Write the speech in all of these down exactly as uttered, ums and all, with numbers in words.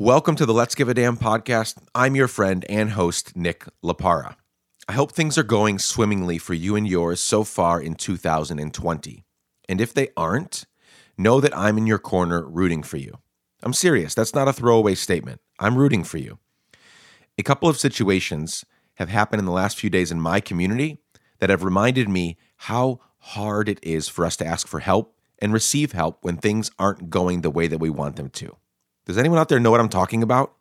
Welcome to the Let's Give a Damn podcast. I'm your friend and host, Nick LaPara. I hope things are going swimmingly for you and yours so far in two thousand twenty. And if they aren't, know that I'm in your corner rooting for you. I'm serious. That's not a throwaway statement. I'm rooting for you. A couple of situations have happened in the last few days in my community that have reminded me how hard it is for us to ask for help and receive help when things aren't going the way that we want them to. Does anyone out there know what I'm talking about?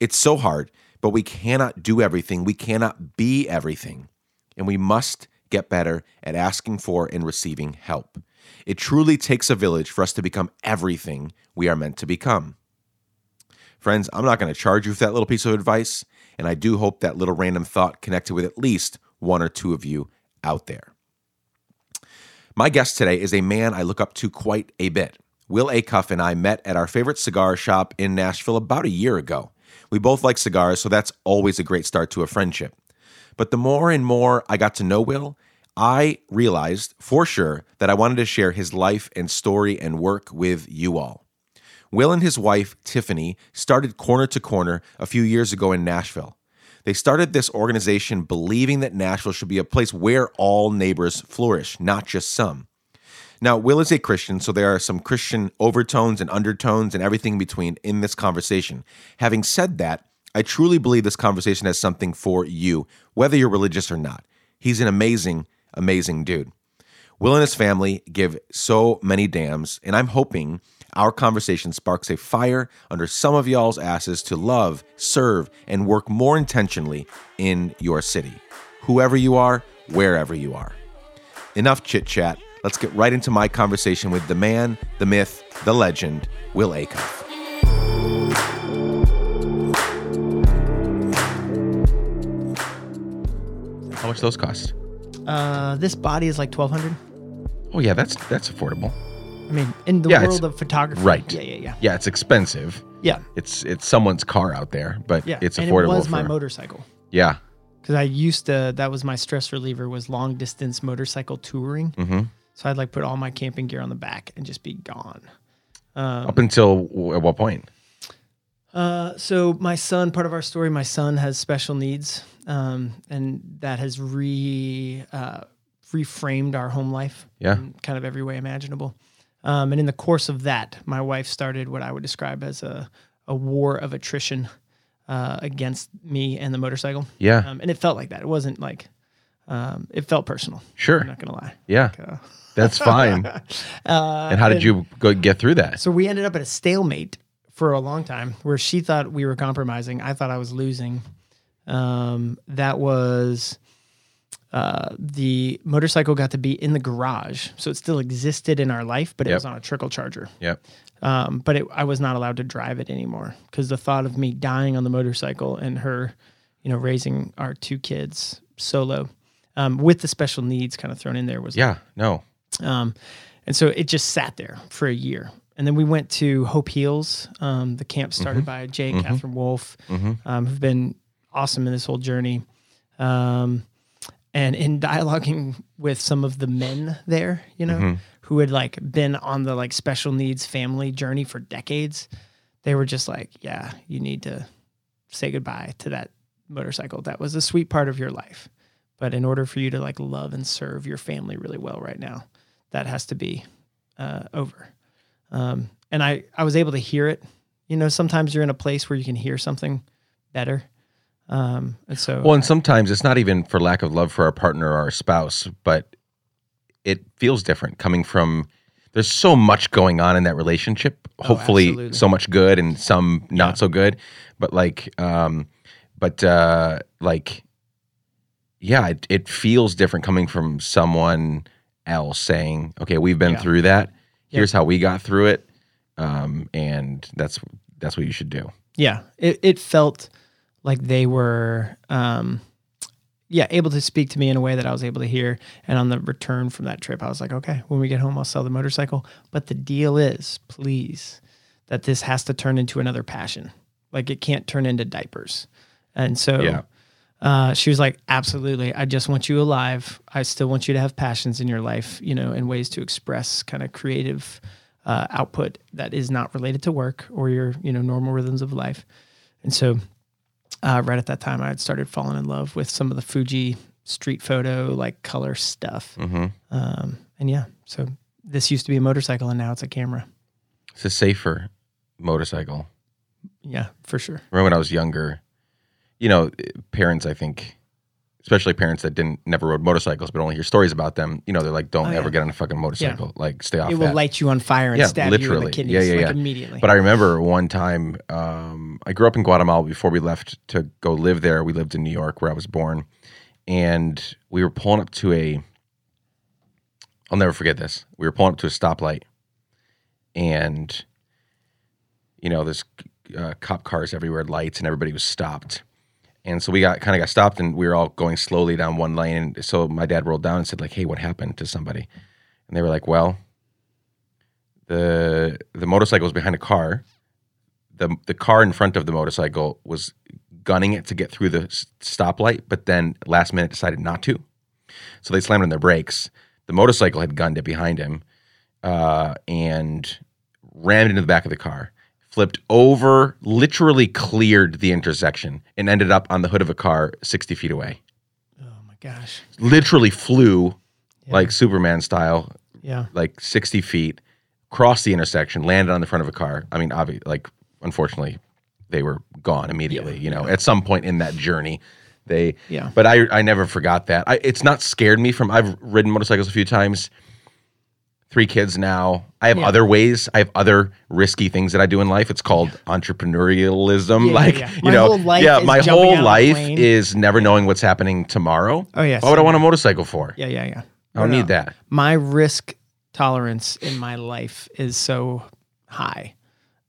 It's so hard, but we cannot do everything. We cannot be everything. And we must get better at asking for and receiving help. It truly takes a village for us to become everything we are meant to become. Friends, I'm not going to charge you for that little piece of advice, and I do hope that little random thought connected with at least one or two of you out there. My guest today is a man I look up to quite a bit. Will Acuff and I met at our favorite cigar shop in Nashville about a year ago. We both like cigars, so that's always a great start to a friendship. But the more and more I got to know Will, I realized for sure that I wanted to share his life and story and work with you all. Will and his wife, Tiffany, started Corner to Corner a few years ago in Nashville. They started this organization believing that Nashville should be a place where all neighbors flourish, not just some. Now, Will is a Christian, so there are some Christian overtones and undertones and everything in between in this conversation. Having said that, I truly believe this conversation has something for you, whether you're religious or not. He's an amazing, amazing dude. Will and his family give so many dams, and I'm hoping our conversation sparks a fire under some of y'all's asses to love, serve, and work more intentionally in your city, whoever you are, wherever you are. Enough chit-chat. Let's get right into my conversation with the man, the myth, the legend, Will Acuff. How much do those cost? Uh, this body is like twelve hundred dollars. Oh yeah, that's that's affordable. I mean, in the yeah, world of photography. Right. Yeah, yeah, yeah. Yeah, it's expensive. Yeah. It's it's someone's car out there, but yeah. It's affordable. And it was for, my motorcycle. Yeah. Because I used to, that was my stress reliever, was long distance motorcycle touring. Mm-hmm. So I'd like put all my camping gear on the back and just be gone. Um, Up until w- at what point? Uh, so my son, part of our story, my son has special needs. Um, and that has re uh, reframed our home life yeah. in kind of every way imaginable. Um, and in the course of that, my wife started what I would describe as a, a war of attrition Uh, against me and the motorcycle. Yeah. Um, and it felt like that. It wasn't like, um, it felt personal. Sure. I'm not going to lie. Yeah. Like, uh, that's fine. uh, and how did and, you go get through that? So we ended up at a stalemate for a long time where she thought we were compromising. I thought I was losing. Um, that was, uh, the motorcycle got to be in the garage. So it still existed in our life, but it yep. was on a trickle charger. Yep. Um, but it, I was not allowed to drive it anymore because the thought of me dying on the motorcycle and her, you know, raising our two kids solo, um, with the special needs kind of thrown in there was, yeah, like, no. Um, and so it just sat there for a year. And then we went to Hope Heals, um, the camp started mm-hmm. by Jay and mm-hmm. Catherine Wolf, mm-hmm. um, who've been awesome in this whole journey. Um, and in dialoguing with some of the men there, you know, mm-hmm. who had like been on the like special needs family journey for decades, they were just like, yeah, you need to say goodbye to that motorcycle. That was a sweet part of your life. But in order for you to like love and serve your family really well right now, that has to be uh, over. Um, and I, I was able to hear it. You know, sometimes you're in a place where you can hear something better. Um, and so, well, and I, sometimes it's not even for lack of love for our partner or our spouse, but it feels different coming from, there's so much going on in that relationship, hopefully oh, so much good and some not yeah. so good, but like, um, but, uh, like, yeah, it, it feels different coming from someone else saying, okay, we've been yeah. through that. Here's yeah. how we got through it. Um, and that's, that's what you should do. Yeah. It, it felt like they were, um, yeah, able to speak to me in a way that I was able to hear. And on the return from that trip, I was like, okay, when we get home, I'll sell the motorcycle. But the deal is, please, that this has to turn into another passion. Like it can't turn into diapers. And so yeah. uh, she was like, absolutely. I just want you alive. I still want you to have passions in your life, you know, and ways to express kind of creative uh, output that is not related to work or your, you know, normal rhythms of life. And so uh, right at that time, I had started falling in love with some of the Fuji street photo, like color stuff. Mm-hmm. Um, and yeah, so this used to be a motorcycle and now it's a camera. It's a safer motorcycle. Yeah, for sure. I remember when I was younger, you know, parents, I think, especially parents that didn't never rode motorcycles but only hear stories about them, you know, they're like, don't oh, yeah. ever get on a fucking motorcycle. Yeah. Like, stay off it. It will that. light you on fire and yeah, stab literally. you in the kidneys yeah, yeah, like yeah. immediately. But I remember one time, um, I grew up in Guatemala before we left to go live there. We lived in New York where I was born. And we were pulling up to a, I'll never forget this. We were pulling up to a stoplight and, you know, there's uh, cop cars everywhere, lights, and everybody was stopped. And so we got kind of got stopped and we were all going slowly down one lane. And so my dad rolled down and said like, hey, what happened to somebody? And they were like, well, the the motorcycle was behind a car. The the car in front of the motorcycle was gunning it to get through the stoplight, but then last minute decided not to. So they slammed on their brakes. The motorcycle had gunned it behind him uh, and rammed into the back of the car, flipped over, literally cleared the intersection, and ended up on the hood of a car sixty feet away. Oh, my gosh. Literally flew, yeah. like Superman style, yeah, like sixty feet, crossed the intersection, landed on the front of a car. I mean, obviously, like, unfortunately, they were gone immediately, yeah. you know, at some point in that journey. They, yeah. But I I never forgot that. I, it's not scared me from, I've ridden motorcycles a few times, three kids now. I have yeah. other ways. I have other risky things that I do in life. It's called yeah. entrepreneurialism. Yeah, like, yeah, yeah. you know, whole life yeah, my whole life is never yeah. knowing what's happening tomorrow. Oh, yeah. What would I want a motorcycle for? Yeah, yeah, yeah. I don't no, need no. that. My risk tolerance in my life is so high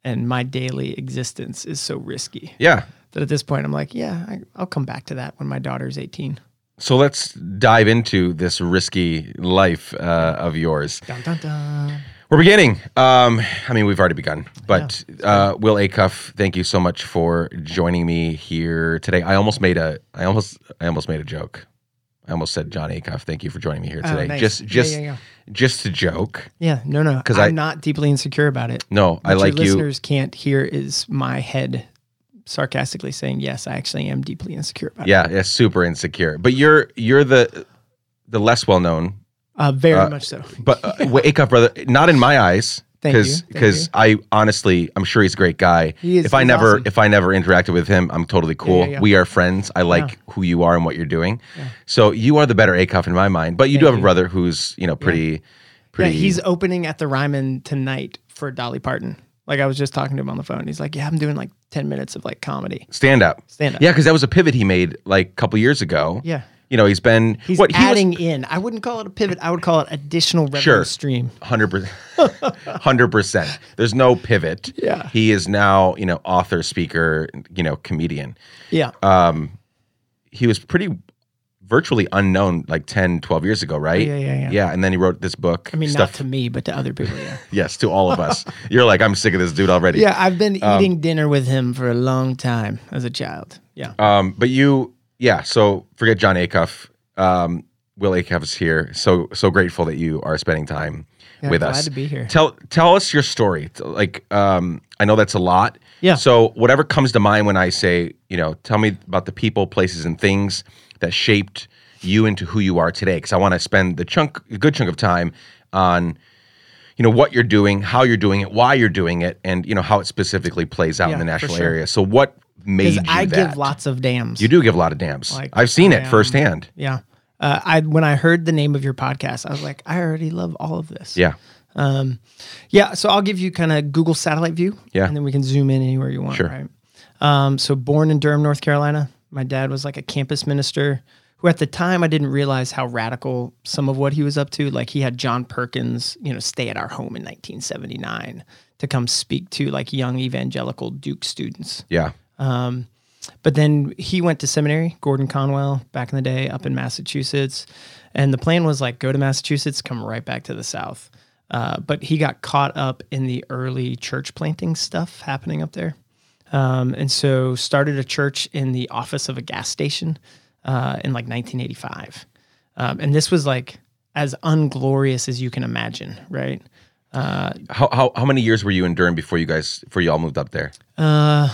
and my daily existence is so risky. Yeah. That at this point, I'm like, yeah, I, I'll come back to that when my daughter's eighteen. So let's dive into this risky life uh, of yours. Dun, dun, dun. We're beginning. Um, I mean, we've already begun. But yeah. uh, Will Acuff, thank you so much for joining me here today. I almost made a, I almost, I almost made a joke. I almost said John Acuff, thank you for joining me here today. Oh, nice. Just, just, yeah, yeah, yeah. just to joke. Yeah, no, no. Because I'm I, not deeply insecure about it. No, what I like your you. Listeners can't hear is my head sarcastically saying, yes, I actually am deeply insecure about yeah, it. Yeah, yeah, super insecure. But you're you're the the less well-known. Uh, very uh, much so. But uh, Acuff, brother, not in my eyes. Thank cause, you. Because I honestly, I'm sure he's a great guy. He is, if I never awesome. If I never interacted with him, I'm totally cool. Yeah, yeah, yeah. We are friends. I like yeah. who you are and what you're doing. Yeah. So you are the better Acuff in my mind. But you Thank do have you. a brother who's, you know, pretty... Yeah, pretty... yeah he's opening at the Ryman tonight for Dolly Parton. Like, I was just talking to him on the phone. He's like, yeah, I'm doing like ten minutes of like comedy. Stand up. Stand up. Yeah, because that was a pivot he made like a couple years ago. Yeah. You know, he's been... He's what, adding he was, in. I wouldn't call it a pivot. I would call it additional revenue sure. stream. one hundred percent. one hundred percent. There's no pivot. Yeah. He is now, you know, author, speaker, you know, comedian. Yeah. Um, he was pretty... virtually unknown like ten, twelve years ago, right? Yeah, yeah, yeah. Yeah, and then he wrote this book. I mean, stuff. Not to me, but to other people, yeah. Yes, to all of us. You're like, I'm sick of this dude already. Yeah, I've been um, eating dinner with him for a long time as a child, yeah. Um, but you, yeah, so forget John Acuff. Um, Will Acuff is here. So so grateful that you are spending time yeah, with glad us. Glad to be here. Tell, tell us your story. Like, um, I know that's a lot. Yeah. So whatever comes to mind when I say, you know, tell me about the people, places, and things that shaped you into who you are today, because I want to spend the chunk, a good chunk of time on, you know, what you're doing, how you're doing it, why you're doing it, and, you know, how it specifically plays out yeah, in the national sure. area. So what made you I that? Because I give lots of dams. You do give a lot of dams. Like, I've seen I it am, firsthand. Yeah. Uh, I when I heard the name of your podcast, I was like, I already love all of this. Yeah. Um, yeah, so I'll give you kind of Google satellite view, yeah. and then we can zoom in anywhere you want, sure. right? Um, so born in Durham, North Carolina. My dad was like a campus minister who at the time I didn't realize how radical some of what he was up to. Like he had John Perkins, you know, stay at our home in nineteen seventy-nine to come speak to like young evangelical Duke students. Yeah. Um, but then he went to seminary, Gordon Conwell, back in the day up in Massachusetts. And the plan was like, go to Massachusetts, come right back to the South. Uh, but he got caught up in the early church planting stuff happening up there. Um, and so started a church in the office of a gas station uh, in like nineteen eighty-five. Um, and this was like as unglorious as you can imagine, right? Uh, how, how how many years were you in Durham before you guys before you all moved up there? Because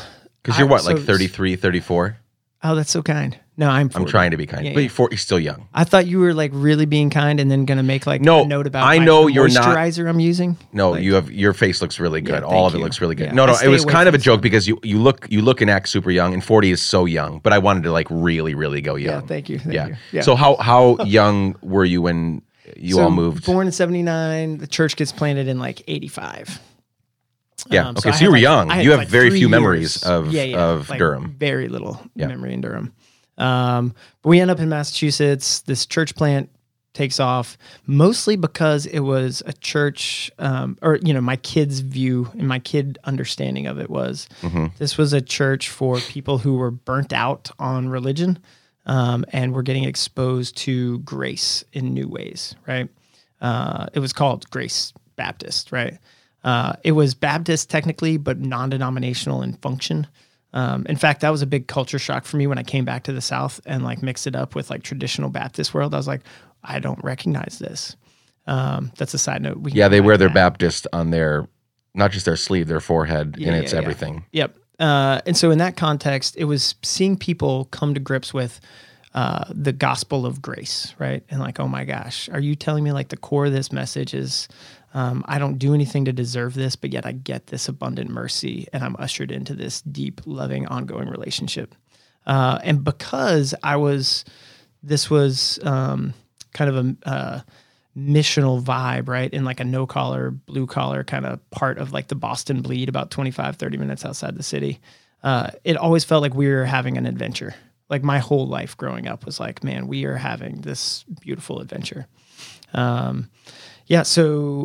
uh, you're what, so, like thirty-three, thirty-four? Oh, that's so kind. No, I'm forty. I'm trying to be kind. Yeah, but yeah. You're forty, still young. I thought you were like really being kind and then going to make like no, a note about I know you're not moisturizer I'm using. No, like, you have your face looks really good. Yeah, all of you. It looks really good. Yeah, no, no, it was kind of a joke because you, you look you look and act super young, and forty is so young, but I wanted to like really really go young. Yeah, thank you. Thank yeah. you. yeah. So how how young were you when you so all moved? Born in seventy-nine, the church gets planted in like eighty-five. Yeah. Um, okay, so, so you were like, young. You have like very few years. memories of yeah, yeah, of like Durham. Very little yeah. memory in Durham. Um, but we end up in Massachusetts. This church plant takes off mostly because it was a church, um, or, you know, my kid's view and my kid understanding of it was mm-hmm. this was a church for people who were burnt out on religion, um, and were getting exposed to grace in new ways. Right. Uh, it was called Grace Baptist, right? Uh, it was Baptist technically, but non-denominational in function. Um, in fact, that was a big culture shock for me when I came back to the South and like mixed it up with like traditional Baptist world. I was like, I don't recognize this. Um, that's a side note. We yeah, they wear their that. Baptist on their, not just their sleeve, their forehead, yeah, and it's yeah, everything. Yeah. Yep. Uh, and so in that context, it was seeing people come to grips with uh, the gospel of grace, right? And like, oh my gosh, are you telling me like the core of this message is Um, I don't do anything to deserve this, but yet I get this abundant mercy, and I'm ushered into this deep, loving, ongoing relationship. Uh, and because I was, this was um, kind of a uh, missional vibe, right? In like a no-collar, blue-collar kind of part of like the Boston Bleed, about twenty-five, thirty minutes outside the city. Uh, it always felt like we were having an adventure. Like my whole life growing up was like, man, we are having this beautiful adventure. Um Yeah, so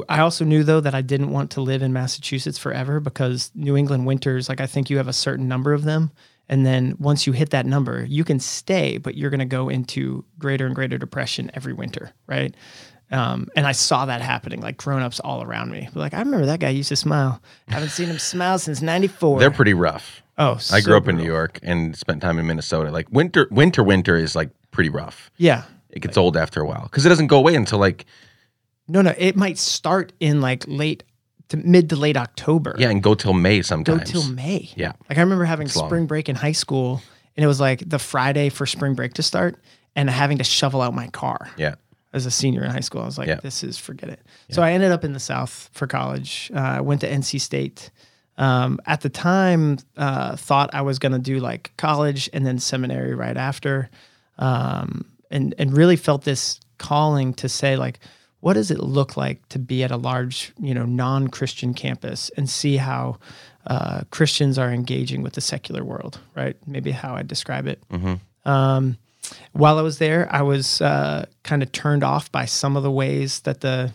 I also knew, though, that I didn't want to live in Massachusetts forever because New England winters, like I think you have a certain number of them. And then once you hit that number, you can stay, but you're going to go into greater and greater depression every winter, right? Um, and I saw that happening, like grown-ups all around me. Like, I remember that guy used to smile. I haven't seen him smile since ninety-four. They're pretty rough. Oh, so I grew up in New York and spent time in Minnesota. Like winter, winter, winter is like pretty rough. Yeah. It gets like, old after a while because it doesn't go away until like... No, no, it might start in like late to mid to late October. Yeah, and go till May sometimes. Go till May. Yeah. Like I remember having it's spring long. break in high school, and it was like the Friday for spring break to start and having to shovel out my car. Yeah. As a senior in high school, I was like, yeah. this is, forget it. Yeah. So I ended up in the South for college. Uh, I went to N C State. Um, at the time, uh, thought I was going to do like college and then seminary right after, um, and and really felt this calling to say like, what does it look like to be at a large, you know, non-Christian campus and see how uh, Christians are engaging with the secular world, right? Maybe how I describe it. Mm-hmm. Um, while I was there, I was uh, kind of turned off by some of the ways that the,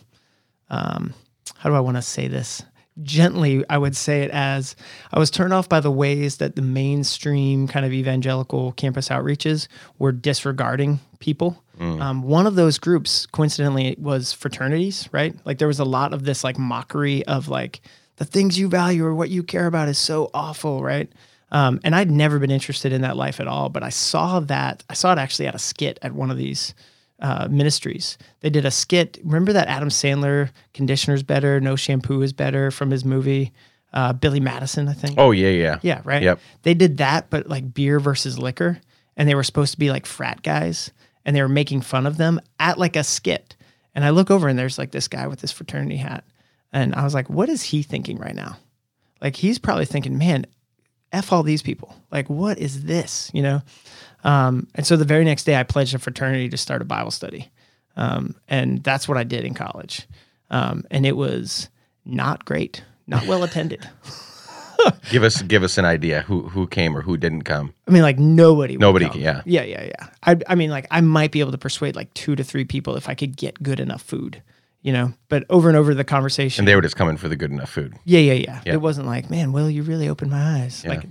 um, how do I want to say this? Gently, I would say it as I was turned off by the ways that the mainstream kind of evangelical campus outreaches were disregarding people. Mm. Um, one of those groups, coincidentally, was fraternities, right? Like there was a lot of this like mockery of like the things you value or what you care about is so awful, right? Um, and I'd never been interested in that life at all, but I saw that, I saw it actually at a skit at one of these Uh, ministries. They did a skit. Remember that Adam Sandler conditioner's better, no shampoo is better from his movie, uh, Billy Madison, I think. Oh yeah, yeah, yeah, right. Yep. They did that, but like beer versus liquor, and they were supposed to be like frat guys, and they were making fun of them at like a skit. And I look over, and there's like this guy with this fraternity hat, and I was like, what is he thinking right now? Like he's probably thinking, man, F all these people. Like what is this? You know. Um, and so the very next day I pledged a fraternity to start a Bible study. Um, and that's what I did in college. Um, and it was not great, not well attended. give us, give us an idea who, who came or who didn't come. I mean, like nobody, nobody. Come. Yeah. Yeah. Yeah. Yeah. I, I mean, like I might be able to persuade like two to three people if I could get good enough food, you know, but over and over the conversation. And they were just coming for the good enough food. Yeah. Yeah. Yeah. yeah. It wasn't like, man, Will, you really opened my eyes. Yeah. Like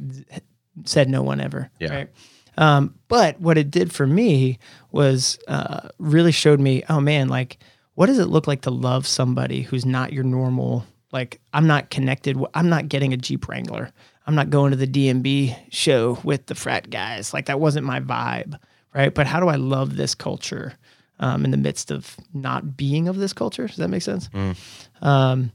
said no one ever. Yeah. Right? Um, but what it did for me was uh, really showed me, oh man, like what does it look like to love somebody who's not your normal? Like I'm not connected. I'm not getting a Jeep Wrangler. I'm not going to the D M B show with the frat guys. Like that wasn't my vibe, right? But how do I love this culture um, in the midst of not being of this culture? Does that make sense? Mm. Um,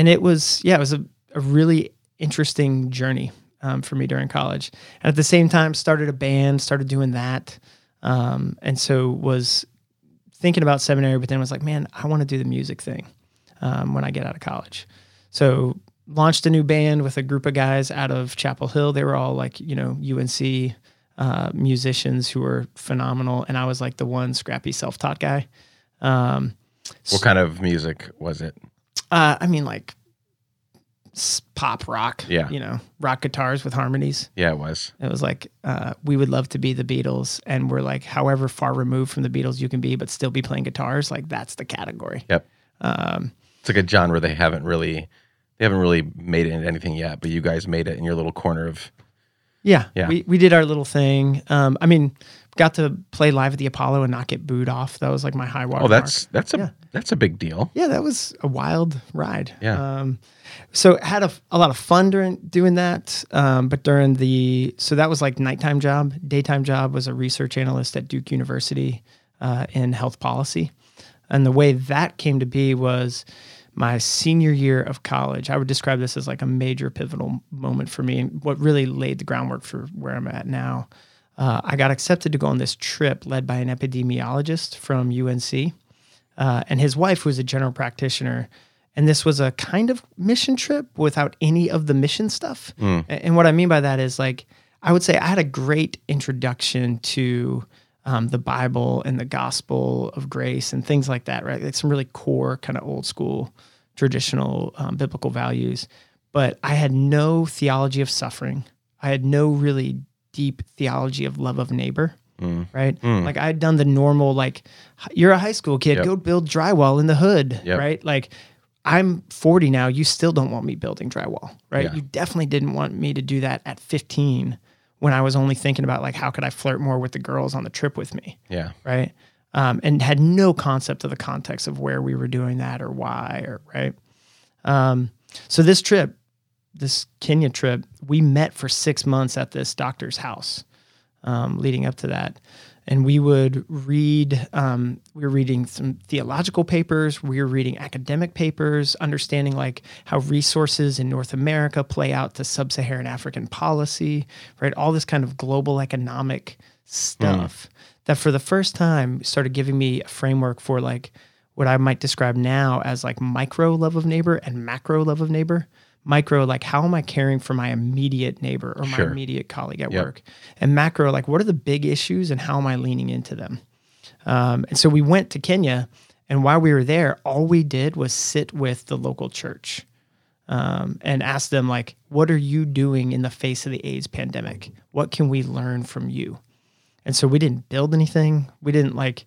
And it was, yeah, it was a, a really interesting journey um, for me during college. And at the same time, started a band, started doing that. Um, and so was thinking about seminary, but then was like, man, I want to do the music thing um, when I get out of college. So launched a new band with a group of guys out of Chapel Hill. They were all like, you know, U N C uh, musicians who were phenomenal. And I was like the one scrappy self-taught guy. Um, what so, kind of music was it? Uh, I mean, like pop rock, yeah. You know, rock guitars with harmonies. Yeah, it was. It was like, uh, we would love to be the Beatles. And we're like, however far removed from the Beatles you can be, but still be playing guitars. Like that's the category. Yep. Um, it's like a genre they haven't really, they haven't really made it into anything yet, but you guys made it in your little corner of. Yeah. Yeah. We, we did our little thing. Um, I mean, got to play live at the Apollo and not get booed off. That was like my high water. Oh, that's mark. that's a yeah. that's a big deal. Yeah, that was a wild ride. Yeah. Um, so had a, a lot of fun during doing that. Um, but during the so that was like nighttime job. Daytime job was a research analyst at Duke University uh, in health policy. And the way that came to be was my senior year of college. I would describe this as like a major pivotal moment for me, and what really laid the groundwork for where I'm at now. Uh, I got accepted to go on this trip led by an epidemiologist from U N C, uh, and his wife was a general practitioner. And this was a kind of mission trip without any of the mission stuff. Mm. And what I mean by that is, like, I would say I had a great introduction to um, the Bible and the gospel of grace and things like that, right? Like some really core kind of old school, traditional um, biblical values. But I had no theology of suffering. I had no really deep theology of love of neighbor, mm. right? Mm. Like I'd done the normal, like, you're a high school kid, yep. go build drywall in the hood, yep. right? Like I'm forty now, you still don't want me building drywall, right? Yeah. You definitely didn't want me to do that at fifteen when I was only thinking about like, how could I flirt more with the girls on the trip with me? Yeah. Right? Um, and had no concept of the context of where we were doing that or why or, right? Um, so this trip, this Kenya trip, we met for six months at this doctor's house um, leading up to that. And we would read, um, we were reading some theological papers, we were reading academic papers, understanding like how resources in North America play out to sub-Saharan African policy, right? All this kind of global economic stuff mm. that for the first time started giving me a framework for like what I might describe now as like micro love of neighbor and macro love of neighbor. Micro, like, how am I caring for my immediate neighbor or my sure. immediate colleague at yep. work? And macro, like, what are the big issues and how am I leaning into them? Um, and so we went to Kenya, and while we were there, all we did was sit with the local church um, and ask them, like, what are you doing in the face of the AIDS pandemic? What can we learn from you? And so we didn't build anything. We didn't, like,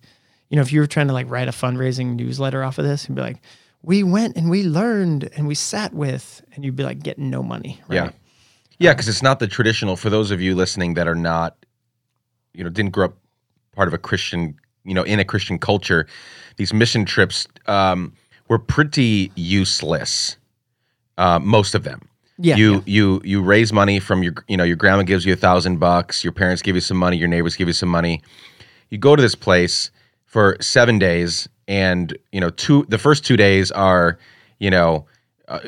you know, if you were trying to, like, write a fundraising newsletter off of this and be like, we went and we learned and we sat with, and you'd be like getting no money, right? Yeah, yeah, because it's not the traditional. For those of you listening that are not, you know, didn't grow up part of a Christian, you know, in a Christian culture, these mission trips um, were pretty useless. Uh, most of them. Yeah, you yeah. you you raise money from your, you know, your grandma gives you a thousand bucks, your parents give you some money, your neighbors give you some money. You go to this place for seven days. And, you know, two, the first two days are, you know, uh,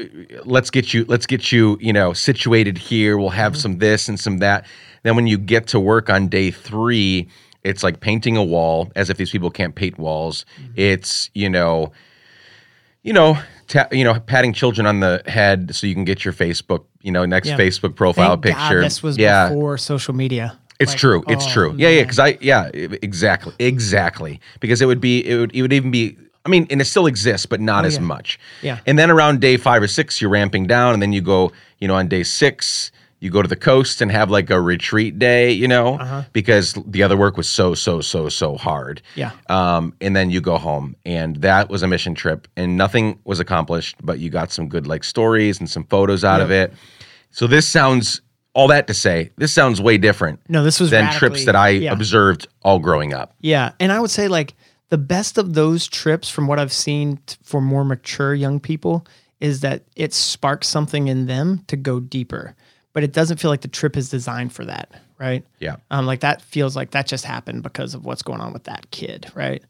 let's get you, let's get you, you know, situated here. We'll have mm-hmm. some this and some that. Then when you get to work on day three, it's like painting a wall, as if these people can't paint walls. Mm-hmm. It's, you know, you know, ta- you know, patting children on the head so you can get your Facebook, you know, next yeah. Facebook profile Thank picture. God, this was yeah. before social media. It's like, true. It's oh, true. Man. Yeah, yeah. Because I, yeah, exactly, exactly. Because it would be, it would, it would even be. I mean, and it still exists, but not oh, as yeah. much. Yeah. And then around day five or six, you're ramping down, and then you go, you know, on day six, you go to the coast and have like a retreat day, you know, uh-huh. because the other work was so, so, so, so hard. Yeah. Um, and then you go home, and that was a mission trip, and nothing was accomplished, but you got some good like stories and some photos out yep. of it. So this sounds. All that to say, this sounds way different no, this was than trips that I yeah. observed all growing up. Yeah, and I would say like the best of those trips from what I've seen t- for more mature young people is that it sparks something in them to go deeper. But it doesn't feel like the trip is designed for that, right? Yeah. Um, like that feels like that just happened because of what's going on with that kid, right?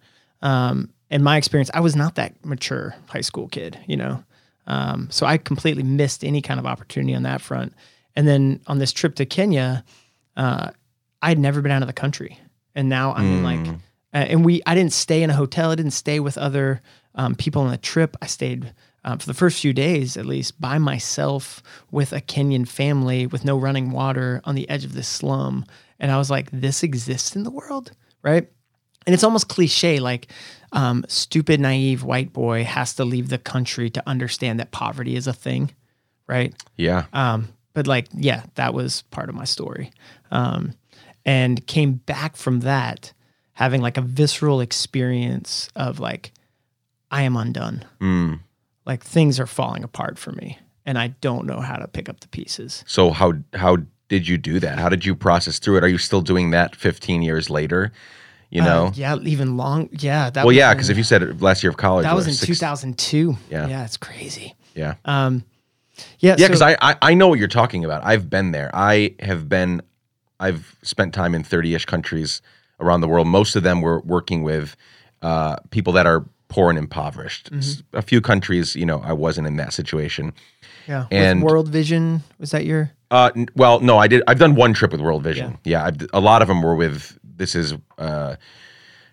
Um, in my experience, I was not that mature high school kid, you know? Um, so I completely missed any kind of opportunity on that front. And then on this trip to Kenya, uh, I had never been out of the country. And now I'm mm. like, uh, and we, I didn't stay in a hotel. I didn't stay with other um, people on the trip. I stayed uh, for the first few days, at least, by myself with a Kenyan family with no running water on the edge of this slum. And I was like, this exists in the world, right? And it's almost cliche, like um, stupid, naive white boy has to leave the country to understand that poverty is a thing, right? Yeah. Um, but like, yeah, that was part of my story. Um, and came back from that having like a visceral experience of like, I am undone. Mm. Like things are falling apart for me and I don't know how to pick up the pieces. So how how did you do that? How did you process through it? Are you still doing that fifteen years later? You know, uh, yeah, even long, yeah. That well, was yeah, because if you said last year of college, that was in six, two thousand two. Yeah, yeah, it's crazy. Yeah, um, yeah, yeah. Because so, I, I, I know what you're talking about. I've been there. I have been. I've spent time in thirty-ish countries around the world. Most of them were working with uh, people that are poor and impoverished. Mm-hmm. A few countries, you know, I wasn't in that situation. Yeah, and with World Vision, was that your? Uh, n- well, no, I did. I've done one trip with World Vision. Yeah, yeah I've, a lot of them were with. This is uh,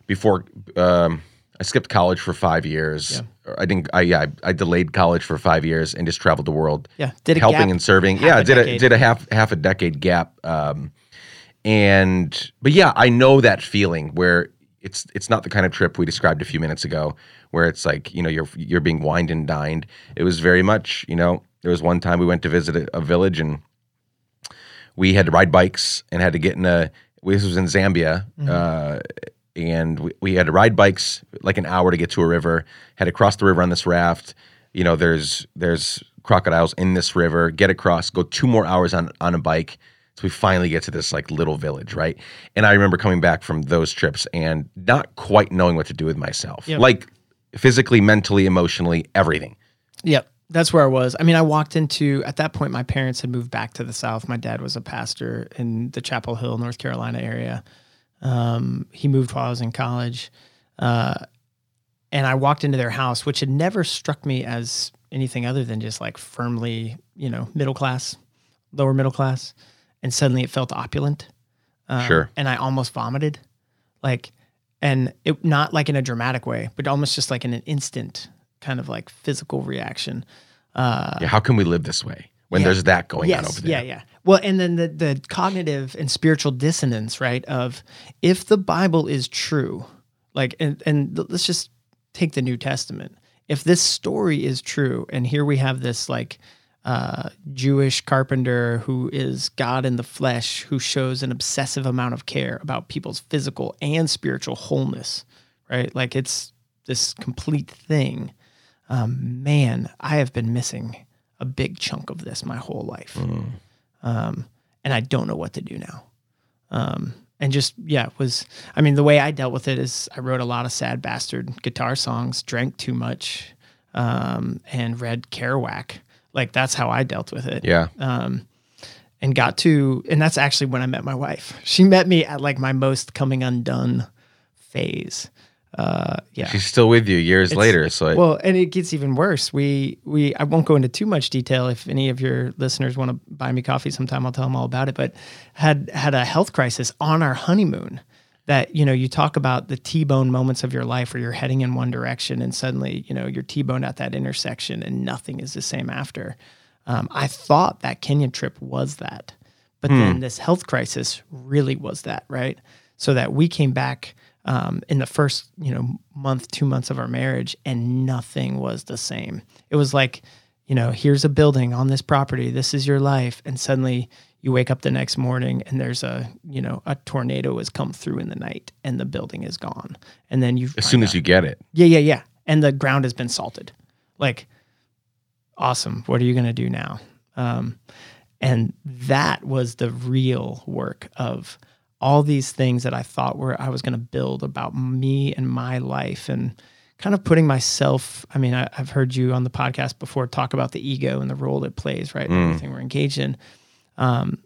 before um, I skipped college for five years. Yeah. I didn't. I yeah. I, I delayed college for five years and just traveled the world. Yeah, did a helping gap and serving. Yeah, I did decade. a did a half half a decade gap. Um, and but yeah, I know that feeling where it's it's not the kind of trip we described a few minutes ago, where it's like you know you're you're being wined and dined. It was very much you know there was one time we went to visit a, a village and we had to ride bikes and had to get in a. This was in Zambia, mm-hmm. uh, and we, we had to ride bikes like an hour to get to a river, had to cross the river on this raft. You know, there's there's crocodiles in this river, get across, go two more hours on, on a bike. So we finally get to this like little village, right? And I remember coming back from those trips and not quite knowing what to do with myself. Yep. Like physically, mentally, emotionally, everything. Yep. That's where I was. I mean, I walked into, at that point, my parents had moved back to the South. My dad was a pastor in the Chapel Hill, North Carolina area. Um, he moved while I was in college. Uh, and I walked into their house, which had never struck me as anything other than just like firmly, you know, middle class, lower middle class. And suddenly it felt opulent. Uh, sure. And I almost vomited. Like, and it not like in a dramatic way, but almost just like in an instant kind of like physical reaction. Uh, yeah, how can we live this way when yeah, there's that going yes, on over there? Yeah, yeah. Well, and then the the cognitive and spiritual dissonance, right? Of if the Bible is true, like, and, and let's just take the New Testament. If this story is true, and here we have this like uh, Jewish carpenter who is God in the flesh, who shows an obsessive amount of care about people's physical and spiritual wholeness, right? Like it's this complete thing. Um, man, I have been missing a big chunk of this my whole life. Mm. Um, and I don't know what to do now. Um, and just, yeah, it was, I mean, the way I dealt with it is I wrote a lot of sad bastard guitar songs, drank too much, um, and read Kerouac. Like that's how I dealt with it. Yeah. Um, and got to, and that's actually when I met my wife. She met me at like my most coming undone phase. Uh, yeah, she's still with you years it's, later. So I, well, and it gets even worse. We we I won't go into too much detail. If any of your listeners want to buy me coffee sometime, I'll tell them all about it. But had had a health crisis on our honeymoon. That you know, you talk about the T-bone moments of your life where you're heading in one direction and suddenly you know you're T-boned at that intersection and nothing is the same after. Um, I thought that Kenyan trip was that, but hmm. then this health crisis really was that, right? So that we came back. Um, in the first, you know, month, two months of our marriage, and nothing was the same. It was like, you know, here's a building on this property. This is your life. And suddenly you wake up the next morning and there's a, you know, a tornado has come through in the night and the building is gone. And then you as soon out, as you get it. Yeah, yeah, yeah. And the ground has been salted. Like, awesome. What are you going to do now? Um, and that was the real work of all these things that I thought were I was going to build about me and my life and kind of putting myself. I mean, I, I've heard you on the podcast before talk about the ego and the role it plays, right? Mm. And everything we're engaged in. Um,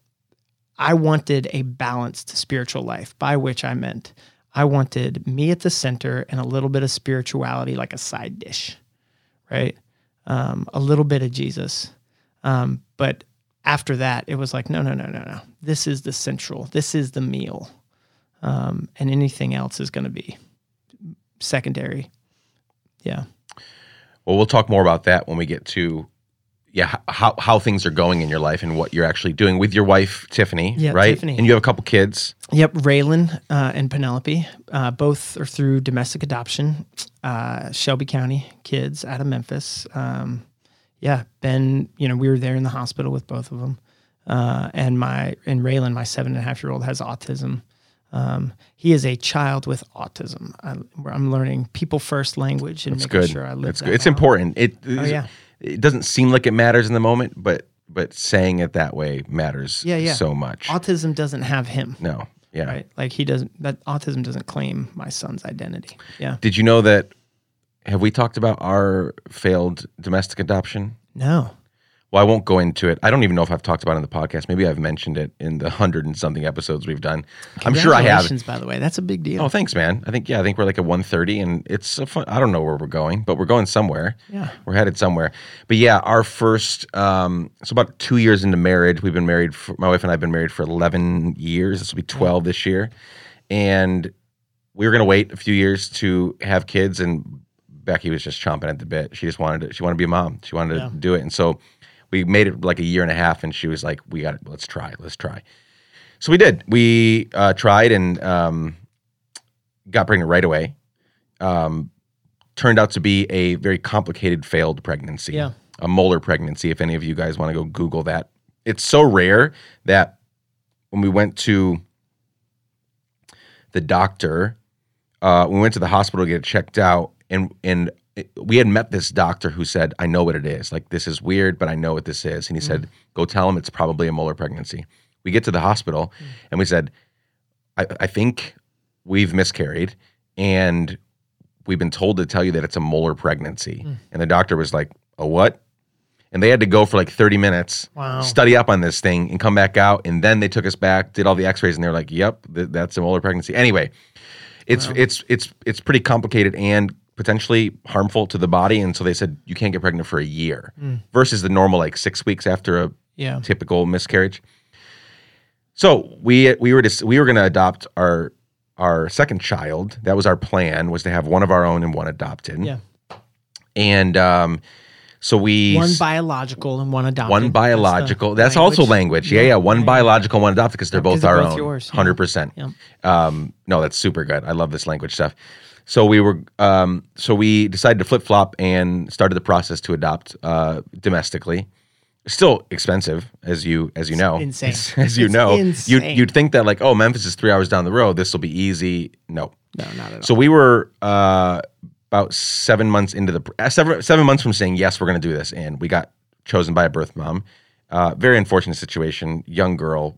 I wanted a balanced spiritual life, by which I meant I wanted me at the center and a little bit of spirituality like a side dish, right? um, a little bit of Jesus. Um, but after that, it was like, no, no, no, no, no. This is the central. This is the meal. Um, and anything else is going to be secondary. Yeah. Well, we'll talk more about that when we get to, yeah, how how things are going in your life and what you're actually doing with your wife, Tiffany, yeah, right? Tiffany. And you have a couple kids. Yep, Raylan uh, and Penelope. Uh, both are through domestic adoption. Uh, Shelby County kids out of Memphis. Um, yeah, Ben, you know, we were there in the hospital with both of them. Uh, and my and Raylan, my seven and a half year old, has autism. Um, he is a child with autism. I, I'm learning people first language and That's making good. sure I live That's that good. It's out. important. It, oh, yeah. It doesn't seem like it matters in the moment, but but saying it that way matters yeah, yeah. so much. Autism doesn't have him. No. Yeah. Right? Like he doesn't. That autism doesn't claim my son's identity. Yeah. Did you know that? Have we talked about our failed domestic adoption? No. Well, I won't go into it. I don't even know if I've talked about it in the podcast. Maybe I've mentioned it in the hundred and something episodes we've done. I'm sure I have. Congratulations, by the way. That's a big deal. Oh, thanks, man. I think, yeah, I think we're like at one thirty, and it's a fun, I don't know where we're going, but we're going somewhere. Yeah. We're headed somewhere. But yeah, our first, um, so about two years into marriage, we've been married, for, my wife and I have been married for eleven years. This will be twelve this year. And we were going to wait a few years to have kids, and Becky was just chomping at the bit. She just wanted to, she wanted to be a mom. She wanted yeah. to do it. And so we made it like a year and a half, and she was like, "We got it. Let's try. Let's try." So we did. We uh, tried and um, got pregnant right away. Um, turned out to be a very complicated failed pregnancy, yeah. a molar pregnancy. If any of you guys want to go Google that, it's so rare that when we went to the doctor, uh, we went to the hospital to get it checked out, and and. we had met this doctor who said, "I know what it is. Like, this is weird, but I know what this is." And he mm. said, "Go tell him it's probably a molar pregnancy." We get to the hospital mm. and we said, I, I think we've miscarried and we've been told to tell you that it's a molar pregnancy." Mm. And the doctor was like, "A what?" And they had to go for like thirty minutes, wow. study up on this thing and come back out. And then they took us back, did all the x-rays, and they were like, "Yep, th- that's a molar pregnancy." Anyway, it's, wow. it's, it's, it's pretty complicated and potentially harmful to the body, and so they said you can't get pregnant for a year mm. versus the normal like six weeks after a yeah. typical miscarriage. So we we were just, we were going to adopt our our second child. That was our plan, was to have one of our own and one adopted. Yeah, and um, so we one biological and one adopted. One biological. That's, that's language. also language. Yeah, yeah. yeah. One yeah. biological, one adopted, because they're both our both own. Yours. Hundred yeah. percent. Yeah. Um, no, that's super good. I love this language stuff. So we were, um, so we decided to flip flop and started the process to adopt uh, domestically. Still expensive, as you as you it's know, insane. As, as you it's know, insane. You'd, you'd think that like, oh, Memphis is three hours down the road. This will be easy. No, no, not at all. So we were uh, about seven months into the uh, seven seven months from saying yes, we're going to do this, and we got chosen by a birth mom. Uh, very unfortunate situation. Young girl.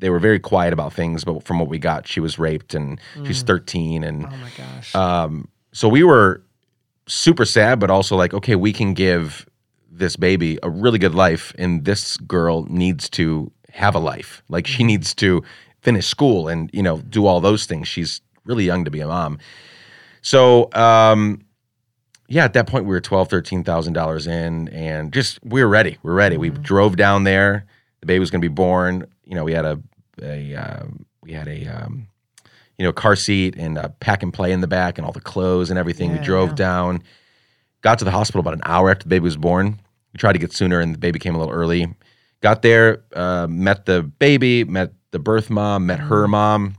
They were very quiet about things, but from what we got, she was raped, and mm. she's thirteen. And oh my gosh! Um, so we were super sad, but also like, okay, we can give this baby a really good life, and this girl needs to have a life. Like mm. she needs to finish school and, you know, do all those things. She's really young to be a mom. So um, yeah, at that point we were twelve thousand dollars, thirteen thousand dollars in, and just we were ready. We're ready. Mm. We drove down there. The baby was going to be born. You know, we had a, a uh, we had a, um, you know, car seat and a pack and play in the back and all the clothes and everything. Yeah, we drove yeah. down, got to the hospital about an hour after the baby was born. We tried to get sooner, and the baby came a little early. Got there, uh, met the baby, met the birth mom, met her mom.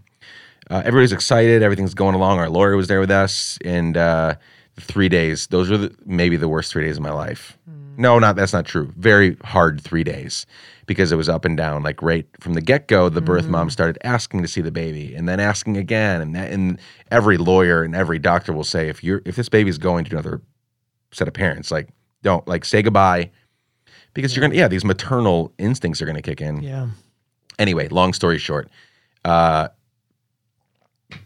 Uh, everybody's excited. Everything's going along. Our lawyer was there with us. And uh, the three days, those were the, maybe the worst three days of my life. Mm. No, not that's not true. Very hard three days. Because it was up and down, like right from the get-go, the mm-hmm. birth mom started asking to see the baby, and then asking again, and that, and every lawyer and every doctor will say, if you're if this baby's going to another set of parents, like don't like say goodbye, because yeah. you're gonna yeah these maternal instincts are gonna kick in. Yeah. Anyway, long story short, uh,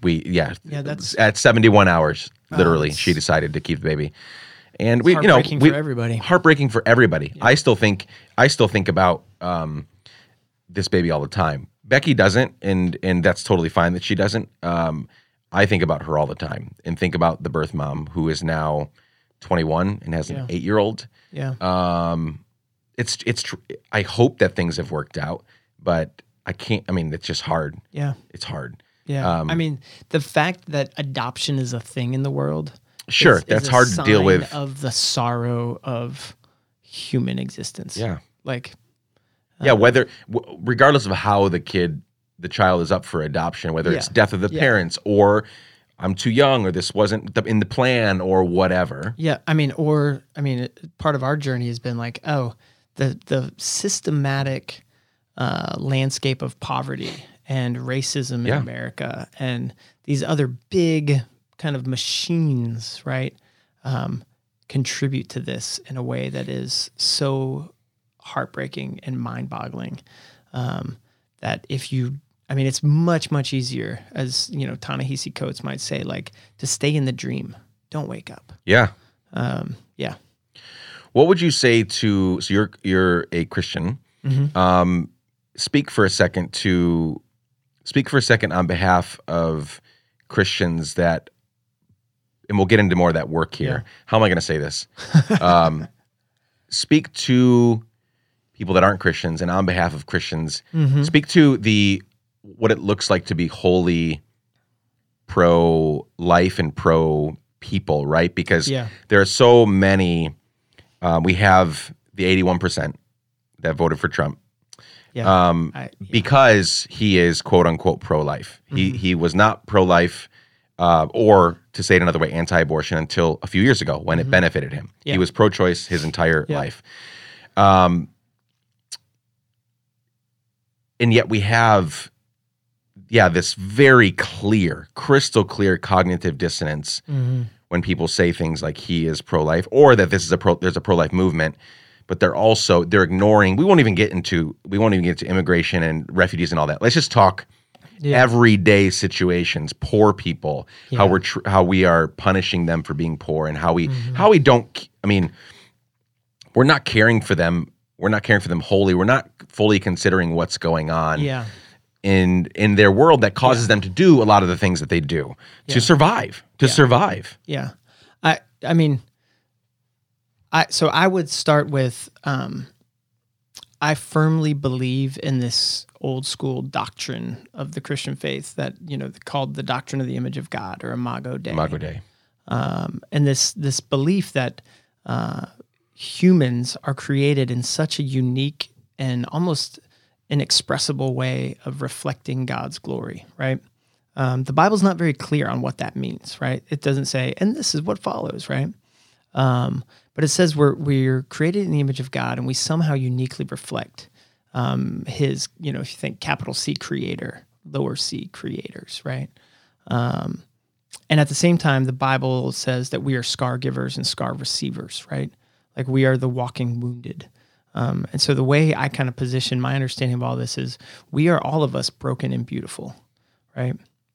we yeah yeah that's at seventy-one hours literally oh, she decided to keep the baby, and we you know heartbreaking for everybody. Heartbreaking for everybody. Yeah. I still think I still think about. Um, this baby all the time. Becky doesn't, and and that's totally fine that she doesn't. Um, I think about her all the time, and think about the birth mom who is now twenty-one and has yeah. an eight-year-old. Yeah. Um, it's it's. Tr- I hope that things have worked out, but I can't. I mean, it's just hard. Yeah. It's hard. Yeah. Um, I mean, the fact that adoption is a thing in the world. Sure, is, that's is a hard sign to deal with. Of the sorrow of human existence. Yeah. Like. Uh, yeah. Whether w- regardless of how the kid, the child is up for adoption, whether yeah. it's death of the yeah. parents or. I'm too young, or this wasn't in the plan, or whatever. Yeah, I mean, or I mean, part of our journey has been like, oh, the the systematic uh, landscape of poverty and racism yeah. in America, and these other big kind of machines, right, um, contribute to this in a way that is so heartbreaking and mind-boggling um, that if you. I mean, it's much, much easier, as, you know, Ta-Nehisi Coates might say, like, to stay in the dream. Don't wake up. Yeah. Um, yeah. What would you say to, so you're you're a Christian. Mm-hmm. Um, speak for a second to, speak for a second on behalf of Christians that, and we'll get into more of that work here. Yeah. How am I going to say this? um, speak to people that aren't Christians, and on behalf of Christians, mm-hmm. speak to the, what it looks like to be wholly pro-life and pro-people, right? Because yeah. there are so many. Um, we have the eighty-one percent that voted for Trump yeah. Um, I, yeah. because he is quote-unquote pro-life. Mm-hmm. He he was not pro-life uh, or, to say it another way, anti-abortion until a few years ago when mm-hmm. it benefited him. Yeah. He was pro-choice his entire yeah. life. Um, and yet we have... Yeah, this very clear, crystal clear cognitive dissonance mm-hmm. when people say things like he is pro-life, or that this is a pro, there's a pro-life movement, but they're also they're ignoring. We won't even get into we won't even get into immigration and refugees and all that. Let's just talk yeah. everyday situations, poor people, yeah. how we're tr- how we are punishing them for being poor, and how we mm-hmm. how we don't. I mean, we're not caring for them. We're not caring for them wholly. We're not fully considering what's going on. Yeah. in in their world that causes yeah. them to do a lot of the things that they do yeah. to survive, to yeah. survive. Yeah. I I mean, I so I would start with, um, I firmly believe in this old school doctrine of the Christian faith that, you know, called the doctrine of the image of God, or Imago Dei. Imago Dei. Um, and this, this belief that uh, humans are created in such a unique and almost inexpressible way of reflecting God's glory, right? Um, the Bible's not very clear on what that means, right? It doesn't say, and this is what follows, right? Um, but it says we're we're created in the image of God, and we somehow uniquely reflect um, His, you know, if you think capital C creator, lower C creators, right? Um, and at the same time, the Bible says that we are scar givers and scar receivers, right? Like we are the walking wounded. Um, and so the way I kind of position my understanding of all this is we are all of us broken and beautiful, right?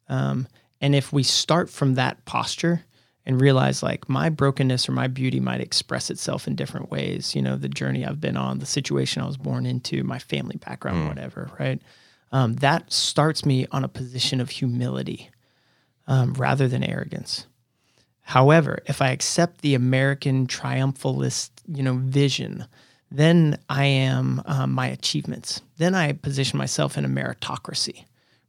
Um, and if we start from that posture and realize like my brokenness or my beauty might express itself in different ways, you know, the journey I've been on, the situation I was born into, my family background, mm. whatever, right? Um, that starts me on a position of humility um, rather than arrogance. However, if I accept the American triumphalist, you know, vision, then I am um, my achievements. Then I position myself in a meritocracy,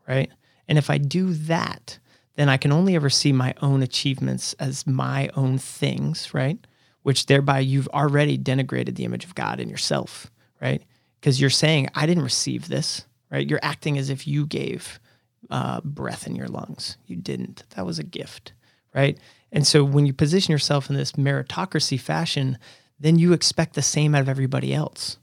right? And if I do that, then I can only ever see my own achievements as my own things, right? Which thereby you've already denigrated the image of God in yourself, right? Because you're saying, I didn't receive this, right? You're acting as if you gave uh, breath in your lungs. You didn't. That was a gift, right? And so when you position yourself in this meritocracy fashion, then you expect the same out of everybody else,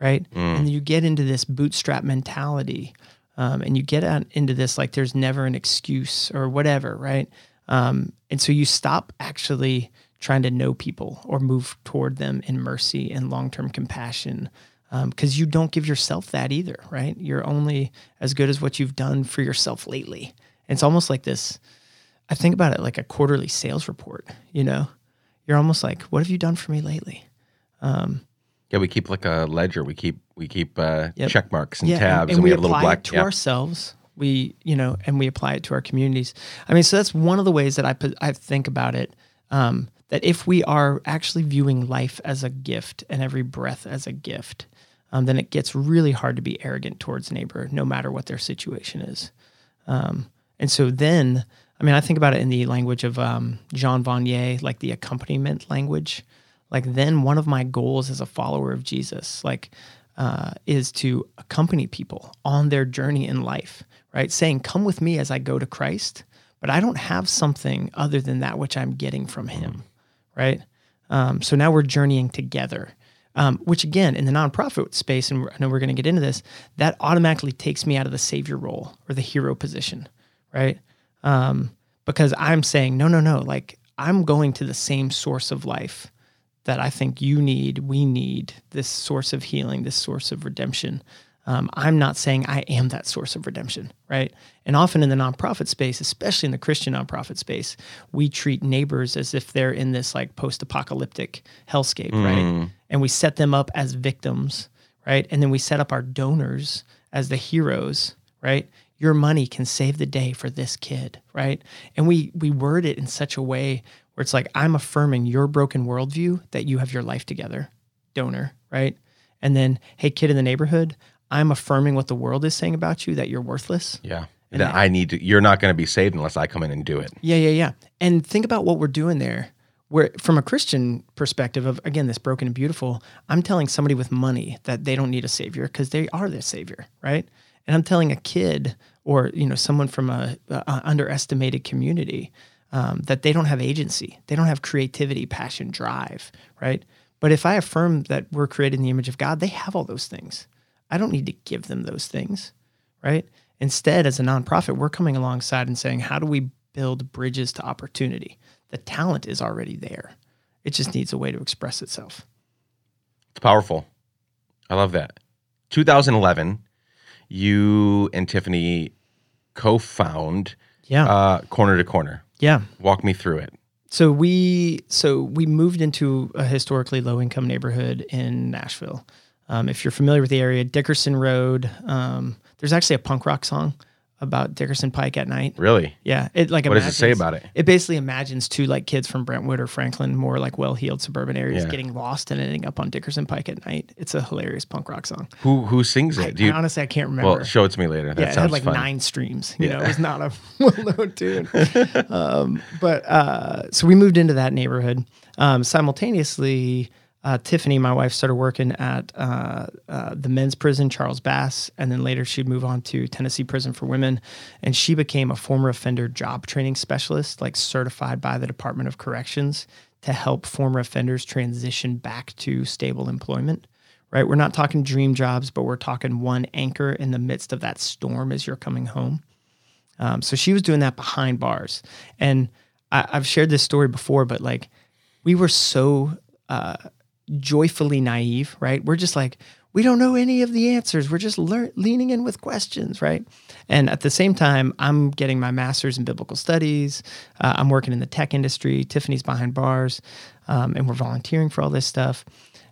right? Mm. And you get into this bootstrap mentality, um, and you get out into this like there's never an excuse or whatever, right? Um, and so you stop actually trying to know people or move toward them in mercy and long-term compassion, because um, you don't give yourself that either, right? You're only as good as what you've done for yourself lately. And it's almost like this, I think about it like a quarterly sales report, you know? You're almost like, what have you done for me lately? Um, yeah, we keep like a ledger. We keep we keep uh, yep. check marks and yeah, tabs, and, and, and we, we have little black. It to yeah. ourselves, we you know, and we apply it to our communities. I mean, so that's one of the ways that I I think about it. Um, that if we are actually viewing life as a gift and every breath as a gift, um, then it gets really hard to be arrogant towards neighbor, no matter what their situation is. Um, and so then, I mean, I think about it in the language of um, Jean Vanier, like the accompaniment language. Like then one of my goals as a follower of Jesus, like, uh, is to accompany people on their journey in life, right? Saying, come with me as I go to Christ, but I don't have something other than that which I'm getting from him, right? Um, so now we're journeying together, um, which again, in the nonprofit space, and I know we're going to get into this, that automatically takes me out of the savior role or the hero position, right? Um, because I'm saying, no, no, no, like I'm going to the same source of life that I think you need, we need, this source of healing, this source of redemption. Um, I'm not saying I am that source of redemption, right? And often in the nonprofit space, especially in the Christian nonprofit space, we treat neighbors as if they're in this like post-apocalyptic hellscape, mm. right? And we set them up as victims, right? And then we set up our donors as the heroes, right? Your money can save the day for this kid, right? And we we word it in such a way where it's like, I'm affirming your broken worldview that you have your life together, donor, right? And then, hey, kid in the neighborhood, I'm affirming what the world is saying about you, that you're worthless. Yeah, and that I need to, you're not going to be saved unless I come in and do it. Yeah, yeah, yeah. And think about what we're doing there. Where from a Christian perspective of, again, this broken and beautiful, I'm telling somebody with money that they don't need a savior because they are their savior, right? And I'm telling a kid or, you know, someone from a, a underestimated community um, that they don't have agency. They don't have creativity, passion, drive, right? But if I affirm that we're created in the image of God, they have all those things. I don't need to give them those things, right? Instead, as a nonprofit, we're coming alongside and saying, how do we build bridges to opportunity? The talent is already there. It just needs a way to express itself. It's powerful. I love that. twenty eleven, you and Tiffany co-found yeah. uh, Corner to Corner. Yeah. Walk me through it. So we, so we moved into a historically low-income neighborhood in Nashville. Um, if you're familiar with the area, Dickerson Road, um, there's actually a punk rock song about Dickerson Pike at night. Really? Yeah. It like what imagines, does it say about it? It basically imagines two like kids from Brentwood or Franklin, more like well-heeled suburban areas, yeah. getting lost and ending up on Dickerson Pike at night. It's a hilarious punk rock song. Who who sings it? I, Do you, I honestly, I can't remember. Well, show it to me later. That yeah, sounds fun. It had like fun. nine streams. You yeah. know, it's not a well-known tune. um, but uh, so we moved into that neighborhood um, simultaneously. Uh, Tiffany, my wife, started working at uh, uh, the men's prison, Charles Bass, and then later she'd move on to Tennessee Prison for Women, and she became a former offender job training specialist, like certified by the Department of Corrections to help former offenders transition back to stable employment, right? We're not talking dream jobs, but we're talking one anchor in the midst of that storm as you're coming home. Um, so she was doing that behind bars. And I- I've shared this story before, but like we were so... Uh, joyfully naive, right? We're just like, we don't know any of the answers. We're just lear- leaning in with questions, right? And at the same time, I'm getting my master's in biblical studies. Uh, I'm working in the tech industry. Tiffany's behind bars, um, and we're volunteering for all this stuff.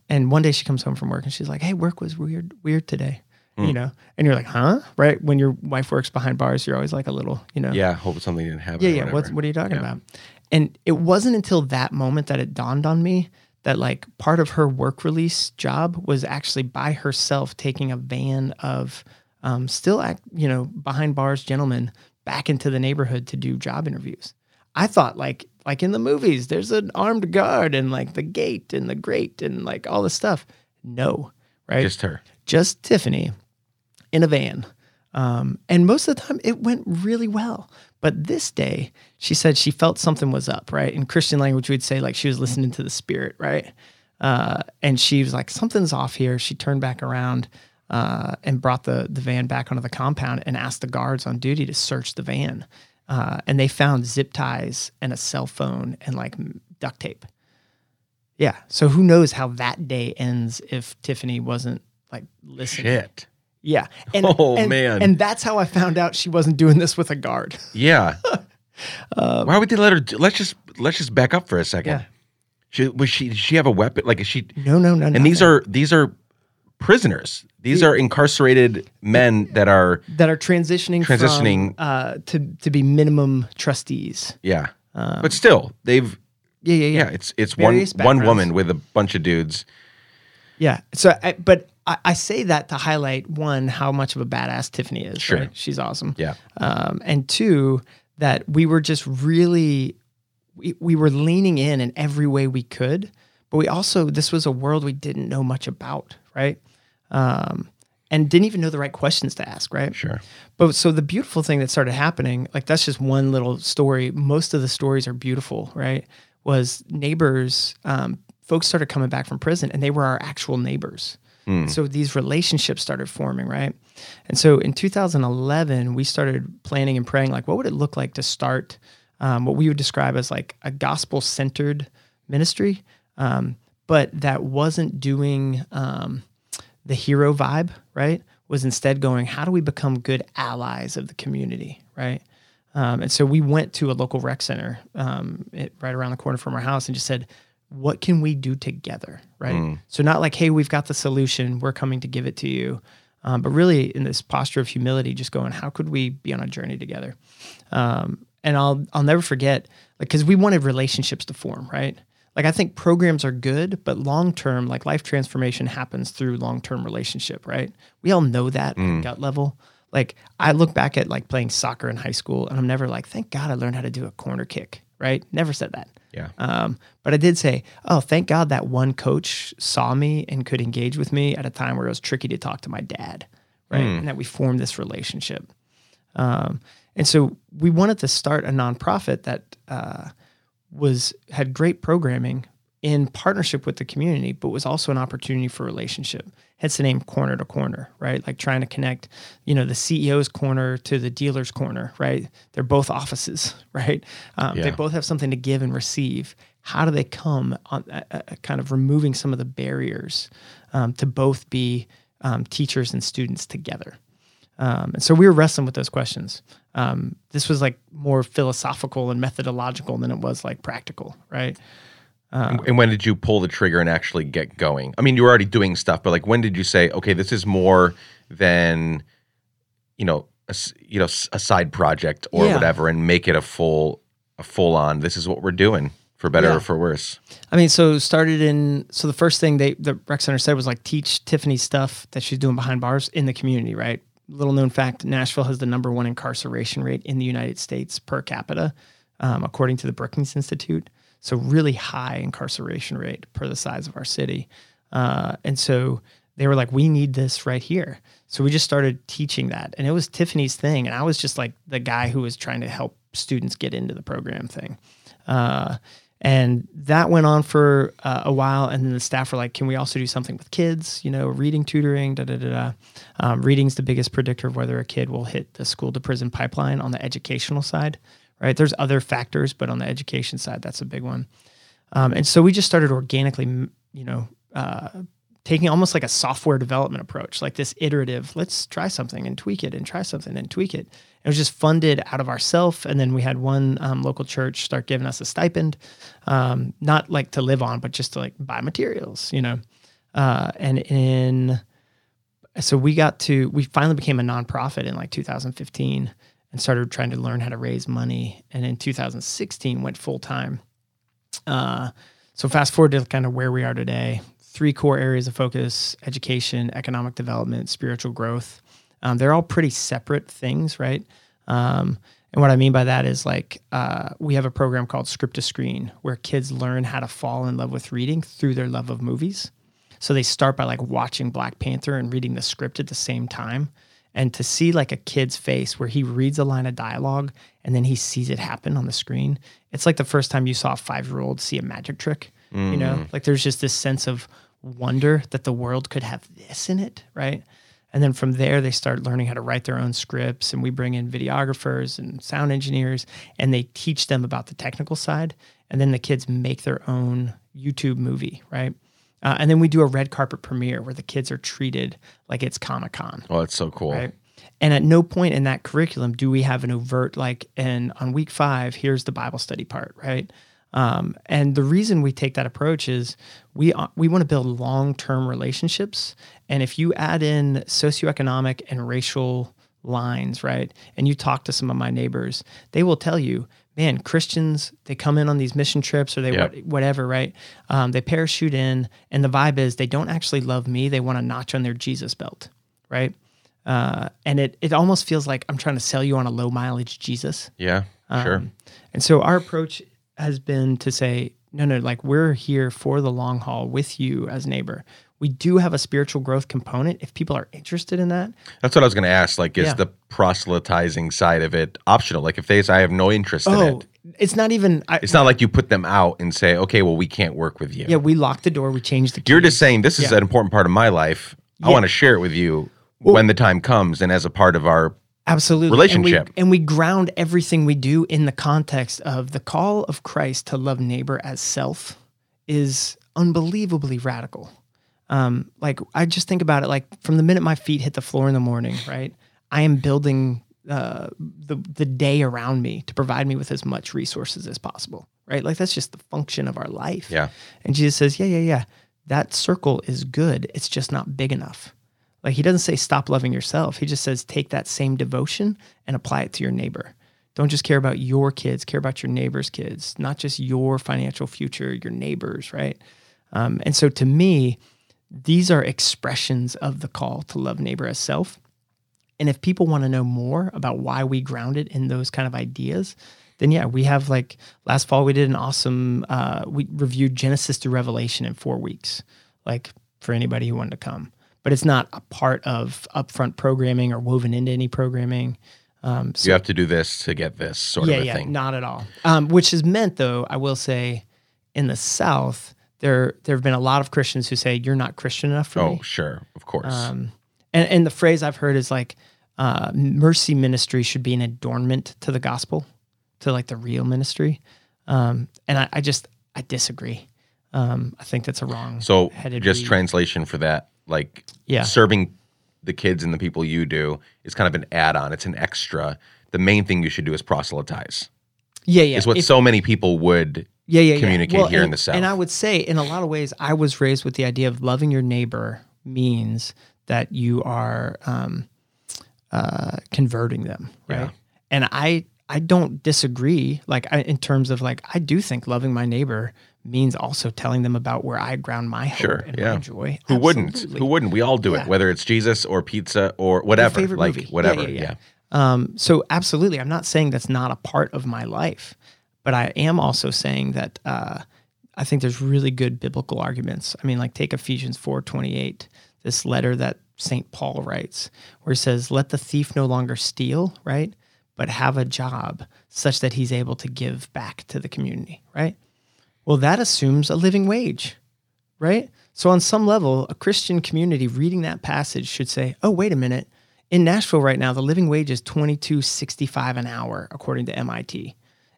And one day she comes home from work and she's like, hey, work was weird, weird today, mm. you know? And you're like, huh? Right? When your wife works behind bars, you're always like a little, you know. Yeah, hope something didn't happen. Yeah, yeah, what's, what are you talking yeah. about? And it wasn't until that moment that it dawned on me that like part of her work release job was actually by herself taking a van of um, still, act, you know, behind bars gentlemen back into the neighborhood to do job interviews. I thought like like in the movies, there's an armed guard and like the gate and the grate and like all this stuff. No, right? Just her. Just Tiffany in a van. Um, and most of the time it went really well. But this day, she said she felt something was up, right? In Christian language, we'd say like she was listening to the Spirit, right? Uh, and she was like, something's off here. She turned back around uh, and brought the, the van back onto the compound and asked the guards on duty to search the van. Uh, and they found zip ties and a cell phone and like duct tape. Yeah. So who knows how that day ends if Tiffany wasn't like listening. Shit. Yeah. And, oh, and, man. And that's how I found out she wasn't doing this with a guard. Yeah. um, Why would they let her? Do, let's just let's just back up for a second. Yeah. She was she did she have a weapon? Like is she? No, no, no. And no, these no. are these are prisoners. These yeah. are incarcerated men that are that are transitioning transitioning from, uh, to to be minimum trustees. Yeah. Um, but still, they've Yeah, yeah, yeah. Yeah, it's it's one, one woman with a bunch of dudes. Yeah. So, I, but I, I say that to highlight, one, how much of a badass Tiffany is. Sure. Right? She's awesome. Yeah. Um, and two, that we were just really, we, we were leaning in in every way we could, but we also, this was a world we didn't know much about, right? Um, and didn't even know the right questions to ask, right? Sure. But so the beautiful thing that started happening, like that's just one little story. Most of the stories are beautiful, right? Was neighbors, um, folks started coming back from prison and they were our actual neighbors. Mm. So these relationships started forming, right? And so in two thousand eleven, we started planning and praying, like, what would it look like to start um, what we would describe as like a gospel-centered ministry, um, but that wasn't doing um, the hero vibe, right? Was instead going, how do we become good allies of the community, right? Um, and so we went to a local rec center um, it, right around the corner from our house and just said, what can we do together, right? Mm. So not like, hey, we've got the solution, we're coming to give it to you, um, but really in this posture of humility, just going, how could we be on a journey together? Um, and I'll I'll never forget, like, because we wanted relationships to form, right? Like I think programs are good, but long-term, like life transformation happens through long-term relationship, right? We all know that mm. at gut level. Like I look back at like playing soccer in high school and I'm never like, thank God I learned how to do a corner kick, right? Never said that. Yeah. Um, but I did say, oh, thank God that one coach saw me and could engage with me at a time where it was tricky to talk to my dad, right? Mm. And that we formed this relationship. Um, and so we wanted to start a nonprofit that uh, was had great programming in partnership with the community, but was also an opportunity for relationship. Hence the name Corner to Corner, right? Like trying to connect, you know, the C E O's corner to the dealer's corner, right? They're both offices, right? Um, yeah. They both have something to give and receive. How do they come on uh, uh, kind of removing some of the barriers um, to both be um, teachers and students together? Um, and so we were wrestling with those questions. Um, this was like more philosophical and methodological than it was like practical, right? Um, and when did you pull the trigger and actually get going? I mean, you were already doing stuff, but like, when did you say, okay, this is more than, you know, a, you know, a side project or yeah. whatever, and make it a full, a full on, this is what we're doing for better yeah. or for worse. I mean, so started in, so the first thing they, the rec center said was like, teach Tiffany stuff that she's doing behind bars in the community, right? Little known fact, Nashville has the number one incarceration rate in the United States per capita, um, according to the Brookings Institute. So really high incarceration rate per the size of our city. Uh, and so they were like, we need this right here. So we just started teaching that. And it was Tiffany's thing. And I was just like the guy who was trying to help students get into the program thing. Uh, and that went on for uh, a while. And then the staff were like, can we also do something with kids? You know, reading, tutoring, da, da, da, da. Um, reading's the biggest predictor of whether a kid will hit the school to prison pipeline on the educational side. Right? There's other factors, but on the education side, that's a big one. Um, and so we just started organically, you know, uh, taking almost like a software development approach, like this iterative, let's try something and tweak it and try something and tweak it. It was just funded out of ourself. And then we had one um, local church start giving us a stipend, um, not like to live on, but just to like buy materials, you know. Uh, and in, so we got to, we finally became a nonprofit in like two thousand fifteen. And started trying to learn how to raise money. And in two thousand sixteen, went full-time. Uh, so fast forward to kind of where we are today. Three core areas of focus: education, economic development, spiritual growth. Um, they're all pretty separate things, right? Um, and what I mean by that is like uh, we have a program called Script to Screen where kids learn how to fall in love with reading through their love of movies. So they start by like watching Black Panther and reading the script at the same time. And to see like a kid's face where he reads a line of dialogue and then he sees it happen on the screen, it's like the first time you saw a five-year-old see a magic trick, mm. you know? Like there's just this sense of wonder that the world could have this in it, right? And then from there, they start learning how to write their own scripts, and we bring in videographers and sound engineers, and they teach them about the technical side, and then the kids make their own YouTube movie, right? Uh, and then we do a red carpet premiere where the kids are treated like it's Comic-Con. Oh, that's so cool. Right? And at no point in that curriculum do we have an overt, like, and on week five, here's the Bible study part, right? Um, and the reason we take that approach is we we want to build long-term relationships. And if you add in socioeconomic and racial lines, right? And you talk to some of my neighbors, they will tell you, man, Christians, they come in on these mission trips or they yep. whatever, right? Um, they parachute in, and the vibe is they don't actually love me. They want a notch on their Jesus belt, right? Uh, and it it almost feels like I'm trying to sell you on a low mileage Jesus. Yeah, um, sure. And so our approach has been to say, no, no, like we're here for the long haul with you as neighbor. We do have a spiritual growth component if people are interested in that. That's what I was going to ask. Like, is yeah. the proselytizing side of it optional? Like, if they say, I have no interest oh, in it. It's not even. I, it's not like you put them out and say, okay, well, we can't work with you. Yeah, we lock the door. We change the key. You're just saying, this is yeah. an important part of my life. Yeah. I want to share it with you well, when the time comes and as a part of our absolutely. relationship. And we, and we ground everything we do in the context of the call of Christ to love neighbor as self is unbelievably radical. Um, like I just think about it, like from the minute my feet hit the floor in the morning, right? I am building uh, the the day around me to provide me with as much resources as possible, right? Like that's just the function of our life. Yeah. And Jesus says, yeah, yeah, yeah, that circle is good. It's just not big enough. Like he doesn't say stop loving yourself. He just says take that same devotion and apply it to your neighbor. Don't just care about your kids, care about your neighbor's kids, not just your financial future, your neighbor's, right? Um, and so to me, these are expressions of the call to love neighbor as self. And if people want to know more about why we ground it in those kind of ideas, then yeah, we have like last fall we did an awesome, uh, we reviewed Genesis to Revelation in four weeks, like for anybody who wanted to come. But it's not a part of upfront programming or woven into any programming. Um, so, you have to do this to get this sort yeah, of a yeah, thing. Yeah, not at all. Um, which is meant though, I will say, in the South, There, there have been a lot of Christians who say, you're not Christian enough for oh, me. Oh, sure. Of course. Um, and, and the phrase I've heard is like, uh, mercy ministry should be an adornment to the gospel, to like the real ministry. Um, and I, I just, I disagree. Um, I think that's a wrong. So just read. Translation for that, like yeah. serving the kids and the people you do is kind of an add-on. It's an extra. The main thing you should do is proselytize. Yeah, yeah. Is what if, so many people would... Yeah, yeah, communicate yeah. Well, here and, in the South. And I would say, in a lot of ways, I was raised with the idea of loving your neighbor means that you are um, uh, converting them, right? Yeah. And I, I don't disagree. Like I, in terms of like, I do think loving my neighbor means also telling them about where I ground my hope sure, and yeah. my joy. Who Absolutely. wouldn't? Who wouldn't? We all do yeah. it, whether it's Jesus or pizza or whatever, your favorite like movie. whatever. Yeah. yeah, yeah. yeah. Um, so absolutely, I'm not saying that's not a part of my life. But I am also saying that uh, I think there's really good biblical arguments. I mean, like take Ephesians four twenty-eight, this letter that Saint Paul writes, where he says, let the thief no longer steal, right? But have a job such that he's able to give back to the community, right? Well, that assumes a living wage, right? So on some level, a Christian community reading that passage should say, oh, wait a minute. In Nashville right now, the living wage is twenty-two sixty-five an hour, according to M I T.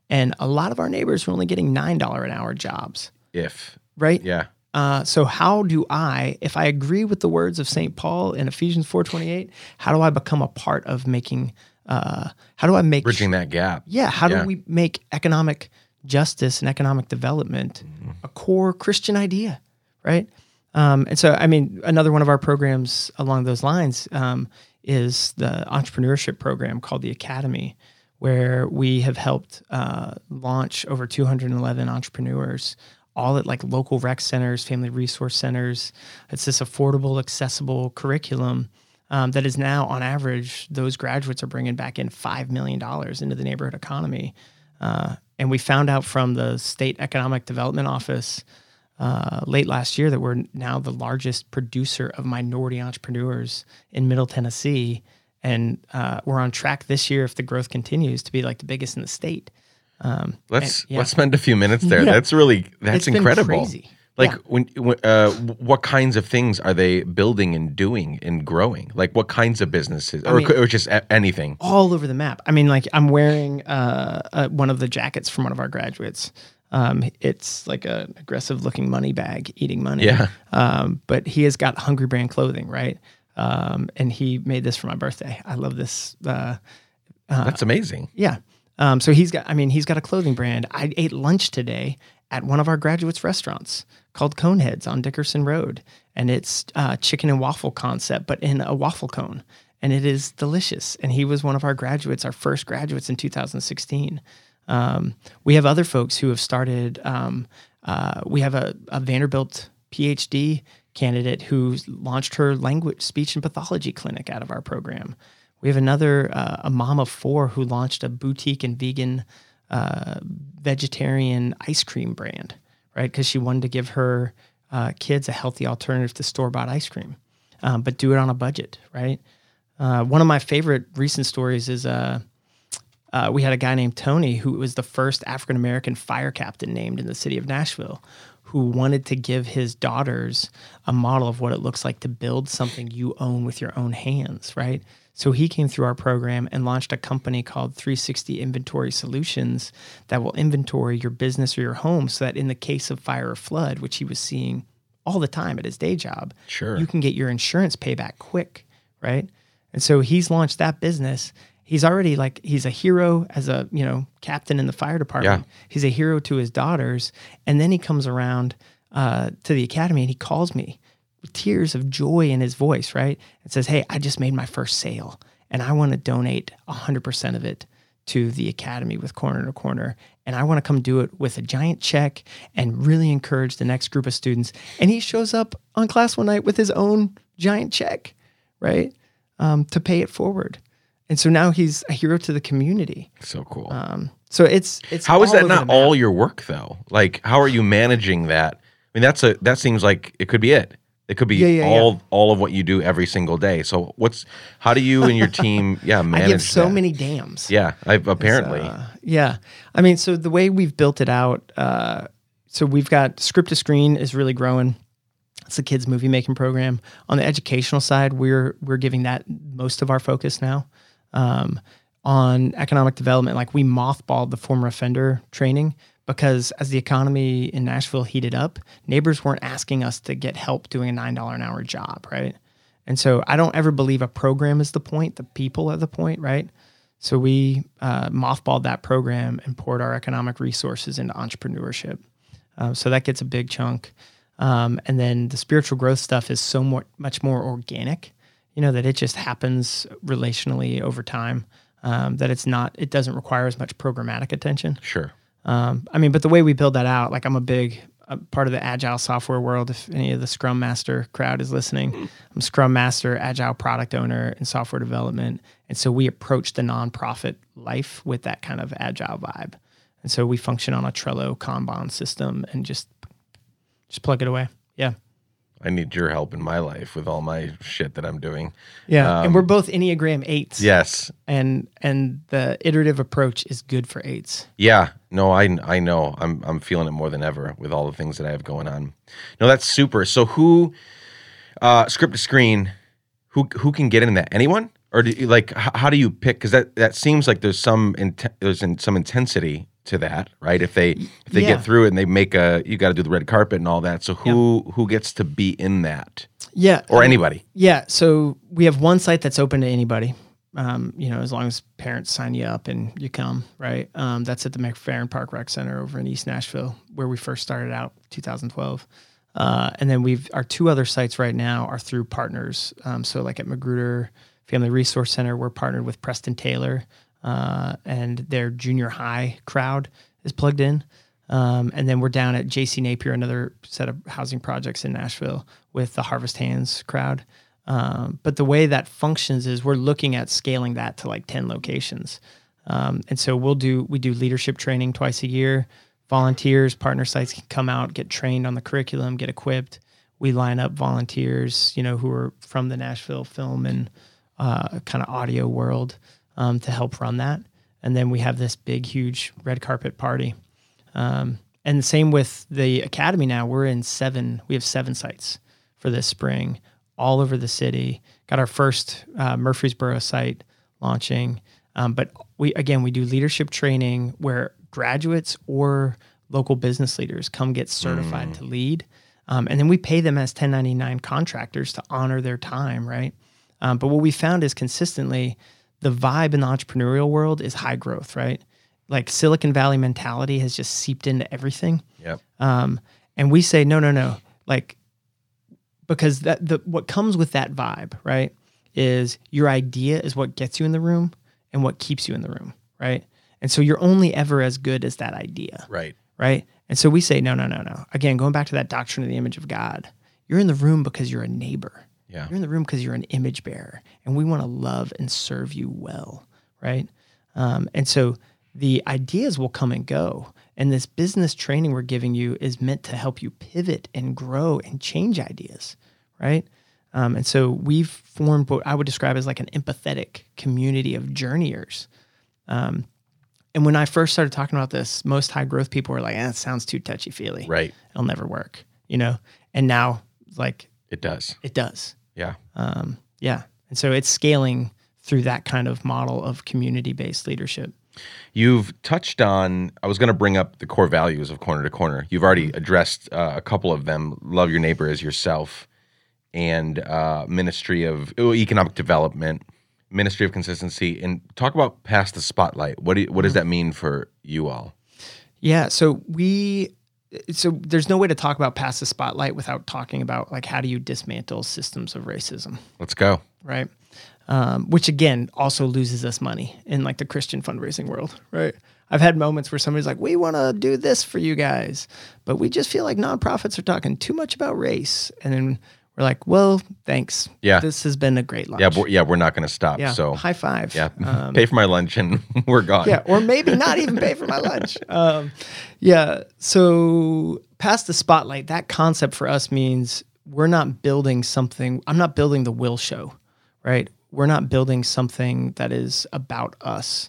And a lot of our neighbors are only getting nine dollars an hour jobs. If. Right? Yeah. Uh, so how do I, if I agree with the words of Saint Paul in Ephesians four twenty-eight, how do I become a part of making, uh, how do I make... Bridging that gap. Yeah. How yeah. do we make economic justice and economic development mm-hmm. a core Christian idea, right? Um, and so, I mean, another one of our programs along those lines um, is the entrepreneurship program called the Academy, where we have helped uh, launch over two hundred eleven entrepreneurs, all at like local rec centers, family resource centers. It's this affordable, accessible curriculum um, that is now, on average, those graduates are bringing back in five million dollars into the neighborhood economy. Uh, and we found out from the State Economic Development Office uh, late last year that we're now the largest producer of minority entrepreneurs in Middle Tennessee. And uh, we're on track this year, if the growth continues, to be like the biggest in the state. Um, let's and, yeah. let's spend a few minutes there. yeah. That's really that's it's incredible. Been crazy. Like yeah. when, when uh, what kinds of things are they building and doing and growing? Like what kinds of businesses, or, I mean, or just a- anything? All over the map. I mean, like I'm wearing uh, uh, one of the jackets from one of our graduates. Um, it's like an aggressive-looking money bag, eating money. Yeah. Um, but he has got Hungry Brand clothing, right? Um, and he made this for my birthday. I love this. Uh, uh, That's amazing. Yeah. Um, so he's got, I mean, he's got a clothing brand. I ate lunch today at one of our graduates' restaurants called Coneheads on Dickerson Road. And it's uh chicken and waffle concept, but in a waffle cone. and it is delicious. And he was one of our graduates, our first graduates in two thousand sixteen. Um, we have other folks who have started, um, uh, we have a, a Vanderbilt PhD candidate who launched her language, speech, and pathology clinic out of our program. We have another, uh, a mom of four who launched a boutique and vegan, uh, vegetarian ice cream brand, right? Because she wanted to give her uh, kids a healthy alternative to store-bought ice cream, um, but do it on a budget, right? Uh, one of my favorite recent stories is uh, uh, we had a guy named Tony who was the first African-American fire captain named in the city of Nashville, who wanted to give his daughters a model of what it looks like to build something you own with your own hands, right? So he came through our program and launched a company called three sixty Inventory Solutions that will inventory your business or your home so that in the case of fire or flood, which he was seeing all the time at his day job, sure, you can get your insurance payback quick, right? And so he's launched that business. He's already like, he's a hero as a, you know, captain in the fire department. Yeah. He's a hero to his daughters. And then he comes around uh, to the academy and he calls me with tears of joy in his voice, right? And says, hey, I just made my first sale and I want to donate one hundred percent of it to the academy with Corner to Corner. And I want to come do it with a giant check and really encourage the next group of students. And he shows up on class one night with his own giant check, right? Um, to pay it forward. And so now he's a hero to the community. So cool. Um, so it's it's how is that not all your work though? Like, how are you managing that? I mean, that's a that seems like it could be it. It could be yeah, yeah, all yeah. all of what you do every single day. So what's how do you and your team yeah manage? I give so that? many dams. Yeah, I've, apparently. Uh, yeah, I mean, so the way we've built it out, uh, so we've got Script to Screen is really growing. It's the kids movie making program. On the educational side, we're we're giving that most of our focus now. Um, on economic development, like we mothballed the former offender training because as the economy in Nashville heated up, neighbors weren't asking us to get help doing a nine dollars an hour job, right? And so I don't ever believe a program is the point, the people are the point, right? So we uh, mothballed that program and poured our economic resources into entrepreneurship. Uh, so that gets a big chunk. Um, and then the spiritual growth stuff is so more, much more organic. You know, that it just happens relationally over time, um, that it's not, it doesn't require as much programmatic attention. Sure. Um, I mean, but the way we build that out, like I'm a big uh, part of the agile software world. If any of the Scrum Master crowd is listening, I'm Scrum Master, agile product owner, and software development. And so we approach the nonprofit life with that kind of agile vibe. And so we function on a Trello Kanban system and just, just plug it away. Yeah. I need your help in my life with all my shit that I'm doing. Yeah, um, and we're both Enneagram eights. Yes. And and the iterative approach is good for eights. Yeah. No, I I know. I'm I'm feeling it more than ever with all the things that I have going on. No, that's super. So who uh, Script to Screen, who who can get into that? Anyone? Or do you, like h- how do you pick, cuz that, that seems like there's some in- there's in, some intensity to that, right? If they if they yeah. get through it and they make a, you got to do the red carpet and all that. So who yeah. who gets to be in that? Yeah, or um, anybody. Yeah. So we have one site that's open to anybody. Um, you know, as long as parents sign you up and you come, right? Um, that's at the McFarren Park Rec Center over in East Nashville, where we first started out, two thousand twelve. Uh, and then we've our two other sites right now are through partners. Um, so like at Magruder Family Resource Center, we're partnered with Preston Taylor. Uh, and their junior high crowd is plugged in. Um, and then we're down at J C Napier, another set of housing projects in Nashville with the Harvest Hands crowd. Um, but the way that functions is we're looking at scaling that to like ten locations. Um, and so we'll do, we do leadership training twice a year. Volunteers, partner sites can come out, get trained on the curriculum, get equipped. We line up volunteers, you know, who are from the Nashville film and uh, kind of audio world. Um, to help run that. And then we have this big, huge red carpet party. Um, and the same with the academy now. We're in seven, we have seven sites for this spring, all over the city. Got our first uh, Murfreesboro site launching. Um, but we again, we do leadership training where graduates or local business leaders come get certified mm. to lead. Um, and then we pay them as ten ninety-nine contractors to honor their time, right? Um, but what we found is consistently, the vibe in the entrepreneurial world is high growth, right? Like Silicon Valley mentality has just seeped into everything. Yep. Um, and we say, no, no, no. Like, because that the what comes with that vibe, right, is your idea is what gets you in the room and what keeps you in the room, right? And so you're only ever as good as that idea. Right. Right? And so we say, no, no, no, no. Again, going back to that doctrine of the image of God, you're in the room because you're a neighbor. Yeah. You're in the room because you're an image bearer, and we want to love and serve you well, right? Um, and so the ideas will come and go, and this business training we're giving you is meant to help you pivot and grow and change ideas, right? Um, and so we've formed what I would describe as like an empathetic community of journeyers. Um, and when I first started talking about this, most high growth people were like, eh, "That sounds too touchy feely. Right? It'll never work," you know. And now, like, it does. It does. Yeah. Um, yeah. And so it's scaling through that kind of model of community-based leadership. You've touched on, I was going to bring up the core values of Corner to Corner. You've already addressed uh, a couple of them: love your neighbor as yourself, and uh, ministry of oh, economic development, ministry of consistency. And talk about past the spotlight. What do you, what does that mean for you all? Yeah, so we, so there's no way to talk about past the spotlight without talking about, like, how do you dismantle systems of racism? Let's go. Right. Um, which, again, also loses us money in, like, the Christian fundraising world, right? I've had moments where somebody's like, we want to do this for you guys, but we just feel like nonprofits are talking too much about race. And then we're like, well, thanks. Yeah. This has been a great lunch. Yeah, but, yeah we're not going to stop. Yeah. So high five. Yeah, um, pay for my lunch and we're gone. Yeah, or maybe not even pay for my lunch. Um, yeah, so past the spotlight, that concept for us means we're not building something. I'm not building the Will Show, right? We're not building something that is about us.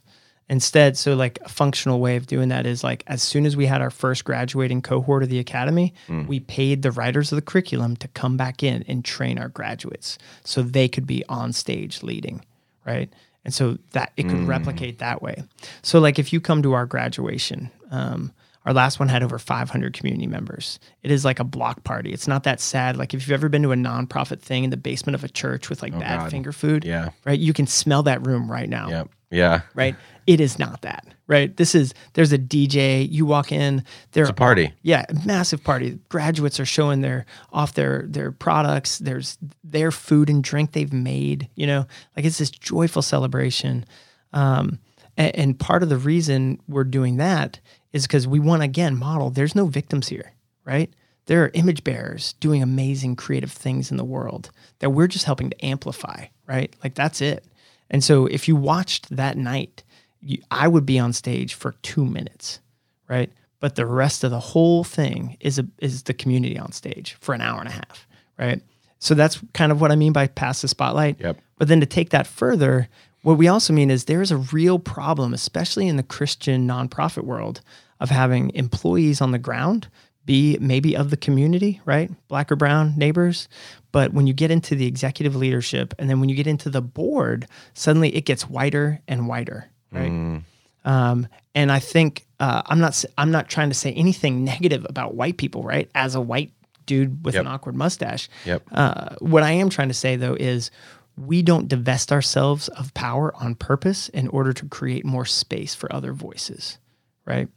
Instead, so like a functional way of doing that is, like, as soon as we had our first graduating cohort of the Academy, mm. we paid the writers of the curriculum to come back in and train our graduates so they could be on stage leading, right? And so that it could mm. replicate that way. So, like, if you come to our graduation, um, our last one had over five hundred community members. It is like a block party. It's not that sad. Like, if you've ever been to a nonprofit thing in the basement of a church with, like, oh, bad God. finger food, yeah. right? You can smell that room right now. Yep. Yeah. Right? It is not that, right? This is, there's a D J, you walk in, there's a party. Yeah, massive party. Graduates are showing their off their their products, there's their food and drink they've made, you know? Like, it's this joyful celebration. Um, and, and part of the reason we're doing that is because we want, again, model, there's no victims here, right? There are image bearers doing amazing creative things in the world that we're just helping to amplify, right? Like, that's it. And so if you watched that night, you, I would be on stage for two minutes, right? But the rest of the whole thing is a, is the community on stage for an hour and a half, right? So that's kind of what I mean by past the spotlight. Yep. But then to take that further, what we also mean is there is a real problem, especially in the Christian nonprofit world, of having employees on the ground be maybe of the community, right? Black or brown neighbors. But when you get into the executive leadership, and then when you get into the board, suddenly it gets whiter and whiter, right? Mm. Um, and I think uh, I'm not I'm not trying to say anything negative about white people, right? As a white dude with yep. an awkward mustache. Yep. Uh, what I am trying to say, though, is we don't divest ourselves of power on purpose in order to create more space for other voices, right?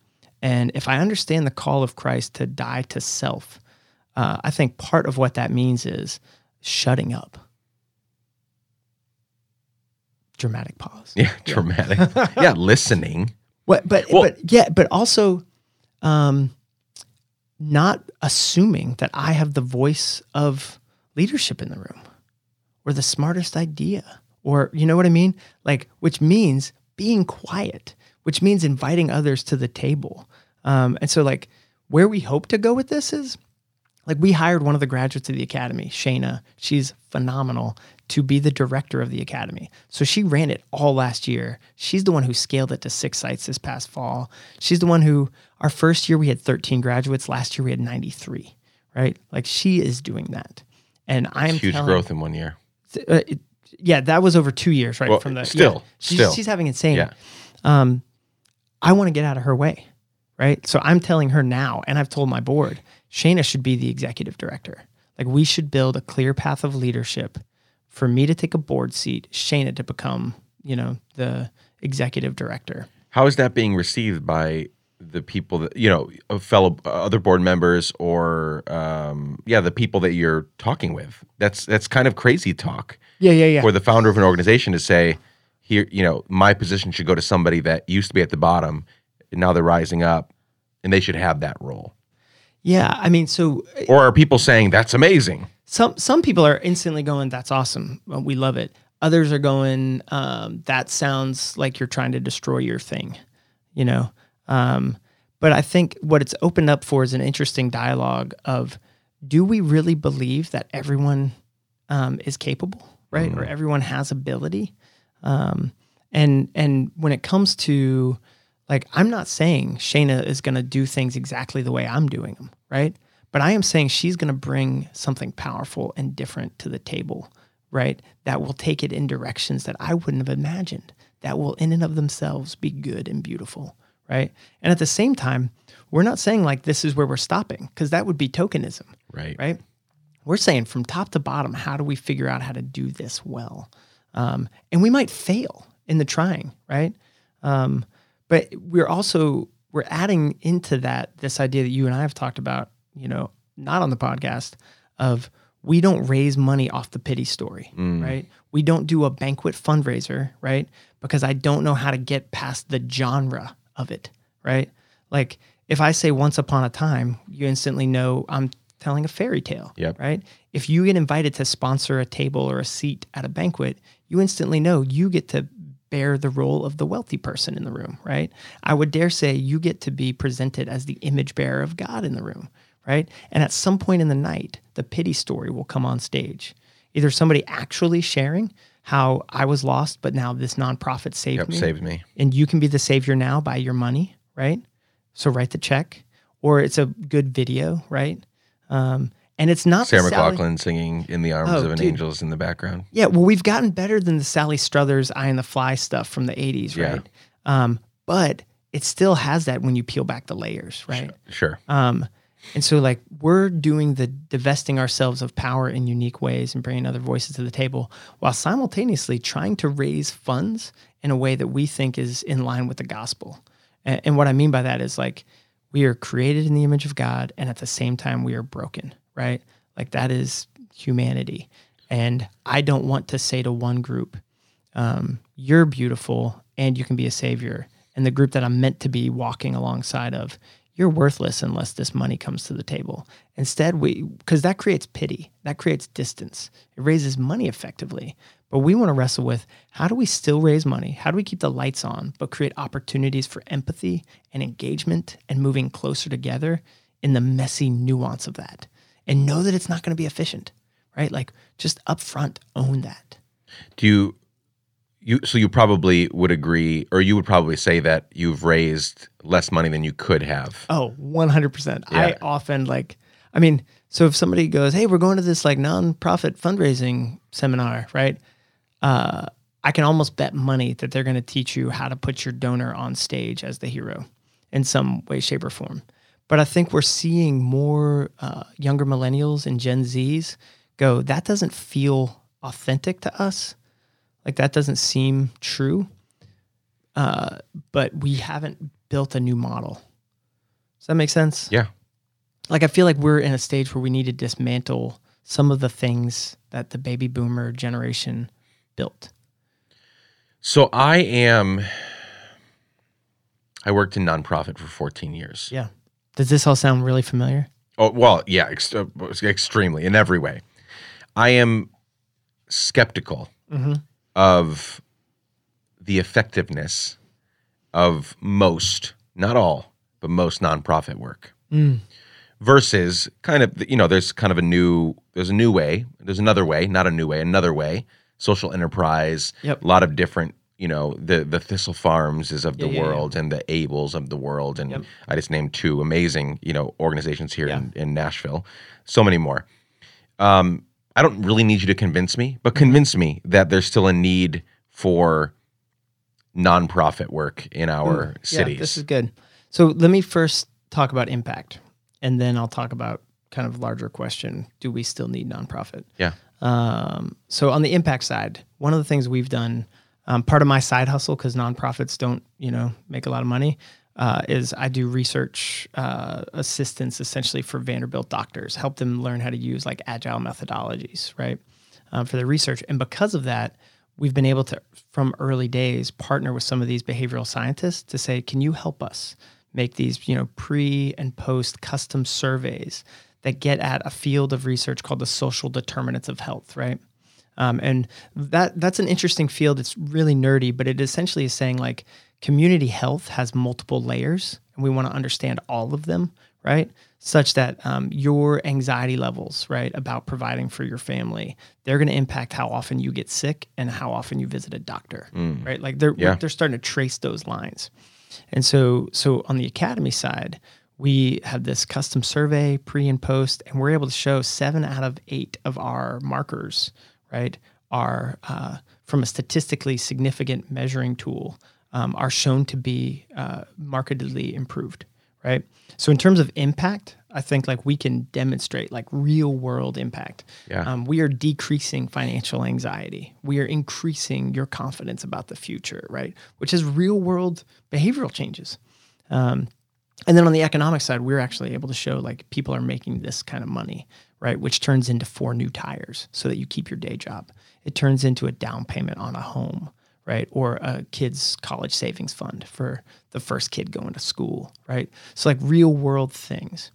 And if I understand the call of Christ to die to self, uh, I think part of what that means is shutting up. Dramatic pause. Yeah, yeah. dramatic. yeah, listening. What, but well, but yeah, but also um, not assuming that I have the voice of leadership in the room or the smartest idea or, you know what I mean? Like, which means being quiet, which means inviting others to the table. Um, and so, like, where we hope to go with this is, like, we hired one of the graduates of the Academy, Shana. She's phenomenal, to be the director of the Academy. So she ran it all last year. She's the one who scaled it to six sites this past fall. She's the one who, our first year we had thirteen graduates. Last year we had ninety-three, right? Like, she is doing that. And I'm huge telling, growth in one year. Uh, it, yeah, that was over two years, right? Well, From the still, yeah, she's, still. She's having insane. Yeah. Um, I want to get out of her way, right? So I'm telling her now, and I've told my board, Shana should be the executive director. Like, we should build a clear path of leadership for me to take a board seat, Shana to become, you know, the executive director. How is that being received by the people that, you know, fellow uh, other board members or, um, yeah, the people that you're talking with. That's that's kind of crazy talk. Yeah, yeah, yeah. For the founder of an organization to say, here, you know, my position should go to somebody that used to be at the bottom, and now they're rising up, and they should have that role. Yeah, I mean, so... Or are people saying, that's amazing? Some some people are instantly going, that's awesome. We love it. Others are going, um, that sounds like you're trying to destroy your thing, you know? Um, but I think what it's opened up for is an interesting dialogue of, do we really believe that everyone um, is capable, right? Mm. Or everyone has ability? Um, and and when it comes to... Like, I'm not saying Shana is going to do things exactly the way I'm doing them, right? But I am saying she's going to bring something powerful and different to the table, right? That will take it in directions that I wouldn't have imagined, that will in and of themselves be good and beautiful, right? And at the same time, we're not saying, like, this is where we're stopping, because that would be tokenism, right? Right? We're saying from top to bottom, how do we figure out how to do this well? Um, and we might fail in the trying, right? Um But we're also, we're adding into that this idea that you and I have talked about, you know, not on the podcast, of we don't raise money off the pity story, mm. right? We don't do a banquet fundraiser, right? Because I don't know how to get past the genre of it, right? Like, if I say once upon a time, you instantly know I'm telling a fairy tale, yep. right? If you get invited to sponsor a table or a seat at a banquet, you instantly know you get to bear the role of the wealthy person in the room, right? I would dare say you get to be presented as the image bearer of God in the room, right? And at some point in the night, the pity story will come on stage. Either somebody actually sharing how I was lost, but now this nonprofit saved yep, me. saved me. And you can be the savior now by your money, right? So write the check. Or it's a good video, right? Um, and it's not Sarah McLachlan Sally... singing "In the Arms oh, of an dude. Angel" in the background. Yeah, well, we've gotten better than the Sally Struthers "Eye on the Fly" stuff from the eighties, right? Yeah. Um, but it still has that when you peel back the layers, right? Sure. sure. Um, and so, like, we're doing the divesting ourselves of power in unique ways and bringing other voices to the table, while simultaneously trying to raise funds in a way that we think is in line with the gospel. And, and what I mean by that is, like, we are created in the image of God, and at the same time, we are broken. Right? Like, that is humanity. And I don't want to say to one group, um, you're beautiful and you can be a savior. And the group that I'm meant to be walking alongside of, you're worthless unless this money comes to the table. Instead, we, because that creates pity, that creates distance. It raises money effectively. But we want to wrestle with, how do we still raise money? How do we keep the lights on, but create opportunities for empathy and engagement and moving closer together in the messy nuance of that? And know that it's not going to be efficient, right? Like, just upfront own that. Do you, you, so you probably would agree, or you would probably say that you've raised less money than you could have. Oh, one hundred percent. Yeah. I often like, I mean, so if somebody goes, hey, we're going to this like nonprofit fundraising seminar, right? Uh, I can almost bet money that they're going to teach you how to put your donor on stage as the hero in some way, shape, or form. But I think we're seeing more uh, younger millennials and Gen Zs go, that doesn't feel authentic to us. Like, that doesn't seem true. Uh, but we haven't built a new model. Does that make sense? Yeah. Like, I feel like we're in a stage where we need to dismantle some of the things that the baby boomer generation built. So I am, I worked in nonprofit for fourteen years. Yeah. Does this all sound really familiar? Oh, well, yeah, ex- extremely, in every way. I am skeptical mm-hmm. of the effectiveness of most, not all, but most nonprofit work. Mm. Versus kind of, you know, there's kind of a new, there's a new way, there's another way, not a new way, another way, social enterprise, yep. a lot of different, you know, the, the Thistle Farms is of yeah, the yeah, world yeah. and the Abels of the world. And yep. I just named two amazing, you know, organizations here yeah. in, in Nashville. So many more. Um, I don't really need you to convince me, but convince me that there's still a need for nonprofit work in our mm, cities. Yeah, this is good. So let me first talk about impact, and then I'll talk about kind of larger question. Do we still need nonprofit? Yeah. Um, so on the impact side, one of the things we've done, Um, part of my side hustle, because nonprofits don't, you know, make a lot of money, uh, is I do research uh, assistance essentially for Vanderbilt doctors, help them learn how to use like agile methodologies, right, um, for their research. And because of that, we've been able to, from early days, partner with some of these behavioral scientists to say, can you help us make these, you know, pre and post custom surveys that get at a field of research called the social determinants of health, right? Um, and that that's an interesting field. It's really nerdy, but it essentially is saying like community health has multiple layers, and we want to understand all of them, right? Such that um, your anxiety levels, right, about providing for your family, they're going to impact how often you get sick and how often you visit a doctor, mm. right? Like they're yeah. they're starting to trace those lines. And so, so on the Academy side, we have this custom survey, pre and post, and we're able to show seven out of eight of our markers, right, are uh, from a statistically significant measuring tool, um, are shown to be uh, markedly improved, right? So in terms of impact, I think like we can demonstrate like real world impact. Yeah. Um, we are decreasing financial anxiety. We are increasing your confidence about the future, right? Which is real world behavioral changes. Um, and then on the economic side, we're actually able to show like people are making this kind of money, right? Which turns into four new tires so that you keep your day job. It turns into a down payment on a home, right? Or a kid's college savings fund for the first kid going to school, right? So like real world things.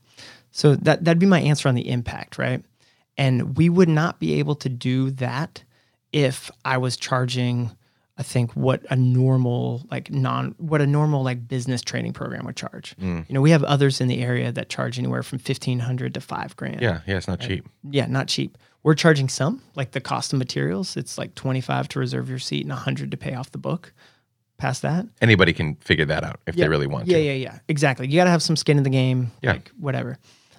So that, that'd be my answer on the impact, right? And we would not be able to do that if I was charging, I think, what a normal like non what a normal like business training program would charge. Mm. You know, we have others in the area that charge anywhere from fifteen hundred to five grand. Yeah, yeah, it's not right? cheap. Yeah, not cheap. We're charging some, like the cost of materials. It's like twenty five to reserve your seat and a hundred to pay off the book. Past that, anybody can figure that out if yeah. they really want yeah, to. Yeah, yeah, yeah, exactly. You got to have some skin in the game. Yeah, like whatever.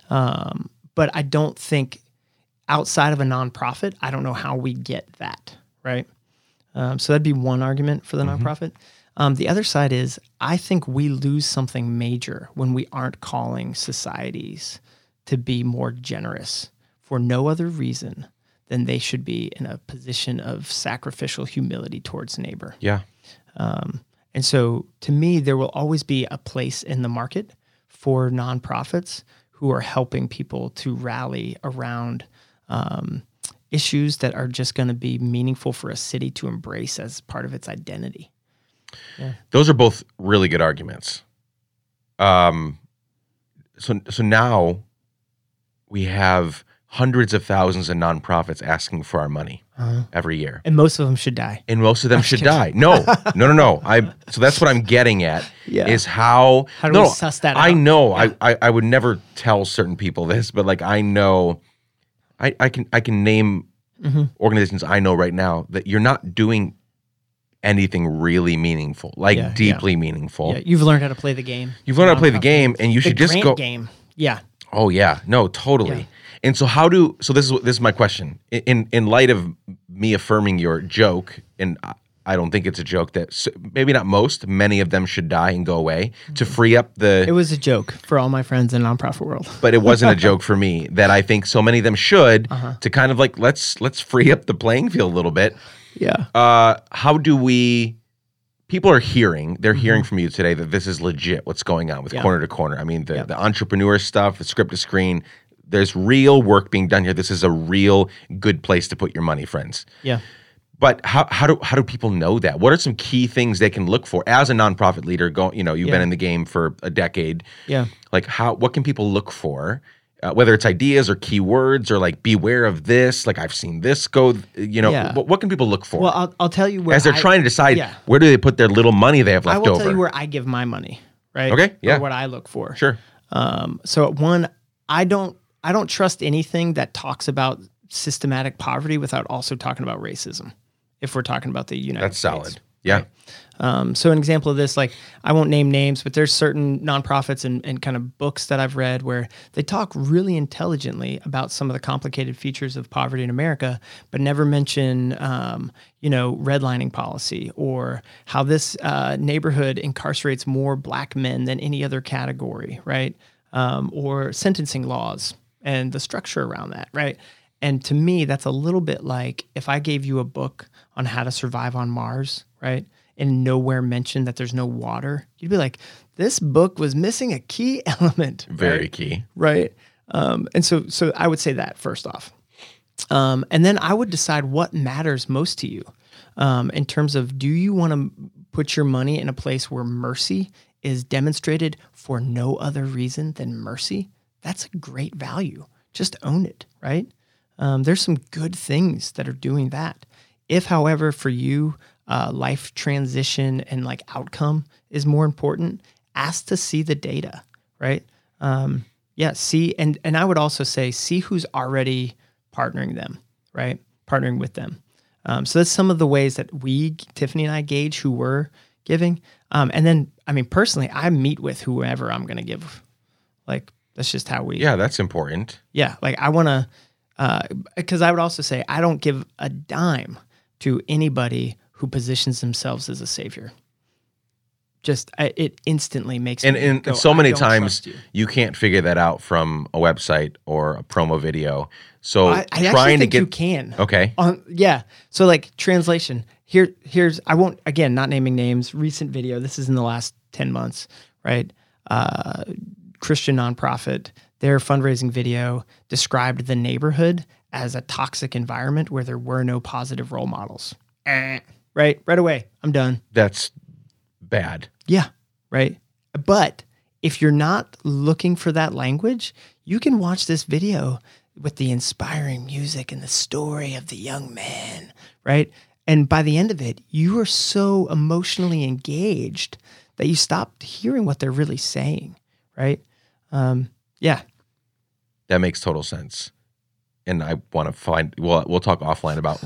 Um, but I don't think outside of a nonprofit, I don't know how we get that, right? Um, so that'd be one argument for the mm-hmm. nonprofit. Um, the other side is I think we lose something major when we aren't calling societies to be more generous for no other reason than they should be in a position of sacrificial humility towards neighbor. Yeah. Um, and so to me, there will always be a place in the market for nonprofits who are helping people to rally around um, issues that are just going to be meaningful for a city to embrace as part of its identity. Yeah. Those are both really good arguments. Um, so, so now we have hundreds of thousands of nonprofits asking for our money uh-huh. every year. And most of them should die. And most of them should die. No, no, no, no. I. So that's what I'm getting at yeah. is how... How do no, we suss that I out? I know. Yeah. I, I, I would never tell certain people this, but like I know... I, I can I can name mm-hmm. organizations I know right now that you're not doing anything really meaningful, like yeah, deeply yeah. meaningful. Yeah, you've learned how to play the game. You've learned how to play the game, and you the should just go game. Yeah. Oh yeah, no, totally. Yeah. And so how do so this is this is my question in in light of me affirming your joke, and I don't think it's a joke that maybe not most many of them should die and go away mm-hmm. to free up the. It was a joke for all my friends in the nonprofit world, but it wasn't a joke for me that I think so many of them should uh-huh. to kind of like let's let's free up the playing field a little bit. Yeah. Uh, how do we? People are hearing. They're mm-hmm. hearing from you today that this is legit. What's going on with yeah. Corner to Corner? I mean, the, yeah. the entrepreneur stuff, the Script to Screen. There's real work being done here. This is a real good place to put your money, friends. Yeah. But how how do how do people know that? What are some key things they can look for as a nonprofit leader? Go, you know, you've yeah. been in the game for a decade. Yeah, like how what can people look for? Uh, whether it's ideas or keywords or like beware of this. Like I've seen this go. You know, yeah. what, what can people look for? Well, I'll I'll tell you where as they're I, trying to decide yeah. where do they put their little money they have left over. I will over. tell you where I give my money. Right. Okay. Yeah. Or what I look for. Sure. Um. So one, I don't I don't trust anything that talks about systematic poverty without also talking about racism. If we're talking about the United States. That's solid. States, yeah. Right? Um, so an example of this, like I won't name names, but there's certain nonprofits and, and kind of books that I've read where they talk really intelligently about some of the complicated features of poverty in America, but never mention, um, you know, redlining policy or how this uh, neighborhood incarcerates more black men than any other category, right? Um, or sentencing laws and the structure around that, right? And to me, that's a little bit like if I gave you a book on how to survive on Mars, right? and nowhere mentioned that there's no water, you'd be like, this book was missing a key element. Very right? key. Right. Um, and so so I would say that first off. Um, and then I would decide what matters most to you um, in terms of, do you want to put your money in a place where mercy is demonstrated for no other reason than mercy? That's a great value. Just own it, right? Um, there's some good things that are doing that. If, however, for you, uh, life transition and like outcome is more important, ask to see the data, right? Um, yeah, see, and and I would also say, see who's already partnering them, right? Partnering with them. Um, so that's some of the ways that we, Tiffany and I, gauge who we're giving. Um, and then, I mean, personally, I meet with whoever I'm going to give. Like, that's just how we... Yeah, that's important. Yeah, like I want to... Uh, because I would also say I don't give a dime to anybody who positions themselves as a savior. Just I, it instantly makes and, me and go, so many times you. you can't figure that out from a website or a promo video. So well, I, I trying to get you can okay on, yeah. So like translation here. Here's I won't again not naming names. Recent video. This is in the last ten months, right? Uh, Christian nonprofit. Their fundraising video described the neighborhood as a toxic environment where there were no positive role models. Eh, right? Right away. I'm done. That's bad. Yeah. Right? But if you're not looking for that language, you can watch this video with the inspiring music and the story of the young man, right? And by the end of it, you are so emotionally engaged that you stop hearing what they're really saying, right? Um, Yeah. That makes total sense. And I want to find, we'll, we'll talk offline about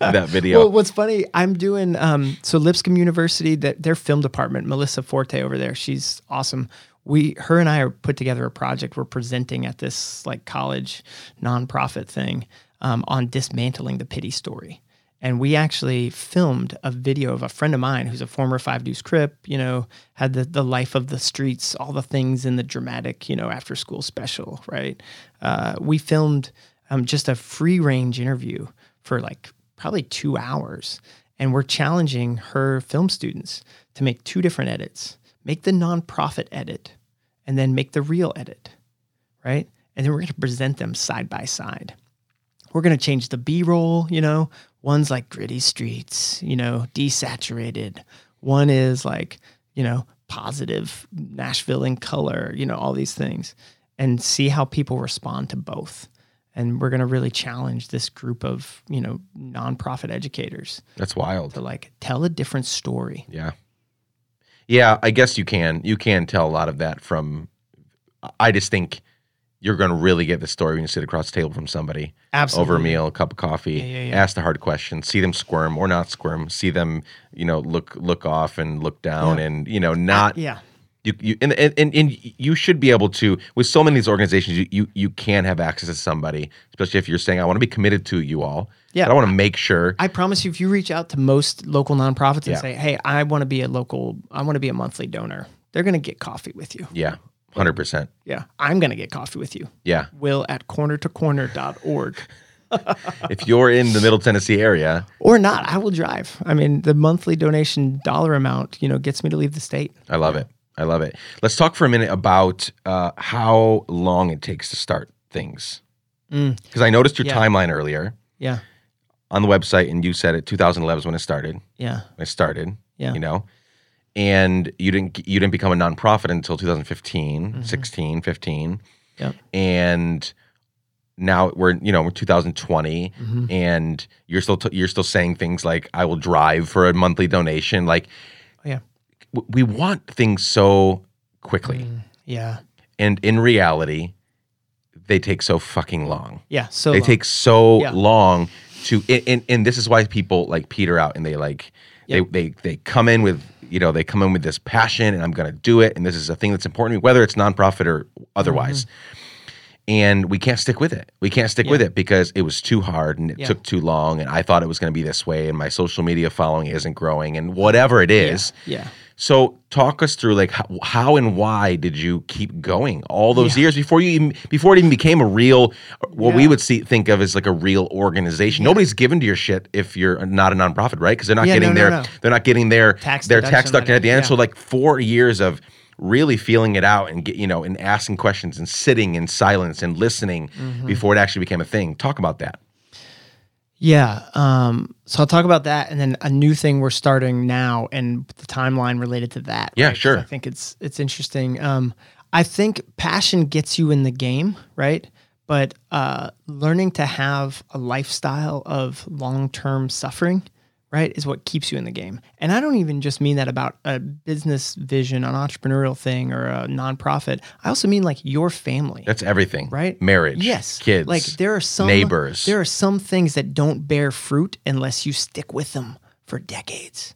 that video. Well, what's funny, I'm doing, um, so Lipscomb University, that their film department, Melissa Forte over there, she's awesome. We, her and I are put together a project. We're presenting at this like college nonprofit thing um, on dismantling the pity story. And we actually filmed a video of a friend of mine who's a former Five Deuce Crip, you know, had the, the life of the streets, all the things in the dramatic, you know, after school special, right? Uh, we filmed um, just a free range interview for like probably two hours. And we're challenging her film students to make two different edits. Make the nonprofit edit and then make the real edit, right? And then we're going to present them side by side. We're going to change the B-roll, you know. One's like gritty streets, you know, desaturated. One is like, you know, positive Nashville in color, you know, all these things. And see how people respond to both. And we're going to really challenge this group of, you know, nonprofit educators. That's wild. To like tell a different story. Yeah. Yeah, I guess you can. You can tell a lot of that from, I just think you're going to really get the story when you sit across the table from somebody. Absolutely. Over a meal, a cup of coffee, yeah, yeah, yeah. Ask the hard questions, see them squirm or not squirm, see them, you know, look look off and look down, yeah. And, you know, not. Uh, yeah. You, you and, and and you should be able to, with so many of these organizations, you, you you can have access to somebody, especially if you're saying, I want to be committed to you all. Yeah. But I want to make sure. I promise you, if you reach out to most local nonprofits and yeah. say, hey, I want to be a local, I want to be a monthly donor, they're going to get coffee with you. Yeah. one hundred percent. Yeah. I'm going to get coffee with you. Yeah. Will at corner to corner dot org. If you're in the Middle Tennessee area. Or not, I will drive. I mean, the monthly donation dollar amount, you know, gets me to leave the state. I love it. I love it. Let's talk for a minute about uh, how long it takes to start things. Because mm. I noticed your yeah. timeline earlier. Yeah. On the website, and you said it, two thousand eleven is when it started. Yeah. When it started. Yeah. You know? And you didn't you didn't become a nonprofit until two thousand fifteen, mm-hmm. sixteen, fifteen. Yep. And now we're, you know, we're two thousand twenty, mm-hmm. and you're still t- you're still saying things like, I will drive for a monthly donation. Like, oh, yeah. w- we want things so quickly. Mm, yeah. And in reality, they take so fucking long. Yeah, so They long. take so yeah. long to and, and and this is why people like peter out and they like yep. they they they come in with You know, they come in with this passion, and I'm going to do it, and this is a thing that's important to me, whether it's nonprofit or otherwise. Mm-hmm. And we can't stick with it. We can't stick yeah. with it because it was too hard and it yeah. took too long. And I thought it was going to be this way. And my social media following isn't growing and whatever it is. Yeah. yeah. So talk us through like how, how and why did you keep going all those yeah. years before you even, before it even became a real, what yeah. we would see think of as like a real organization. Yeah. Nobody's giving to your shit if you're not a nonprofit, right? Because they're not yeah, getting no, their no, no. they're not getting their tax their tax deduction at the end. Yeah. So like four years of really feeling it out and get, you know, and asking questions and sitting in silence and listening mm-hmm. before it actually became a thing. Talk about that. Yeah. Um, so I'll talk about that and then a new thing we're starting now and the timeline related to that. Yeah, right? Sure. I think it's it's interesting. Um, I think passion gets you in the game, right? But uh, learning to have a lifestyle of long-term suffering, right, is what keeps you in the game. And I don't even just mean that about a business vision, an entrepreneurial thing, or a nonprofit. I also mean like your family. That's everything, right? Marriage, yes, kids, like there are some neighbors. There are some things that don't bear fruit unless you stick with them for decades.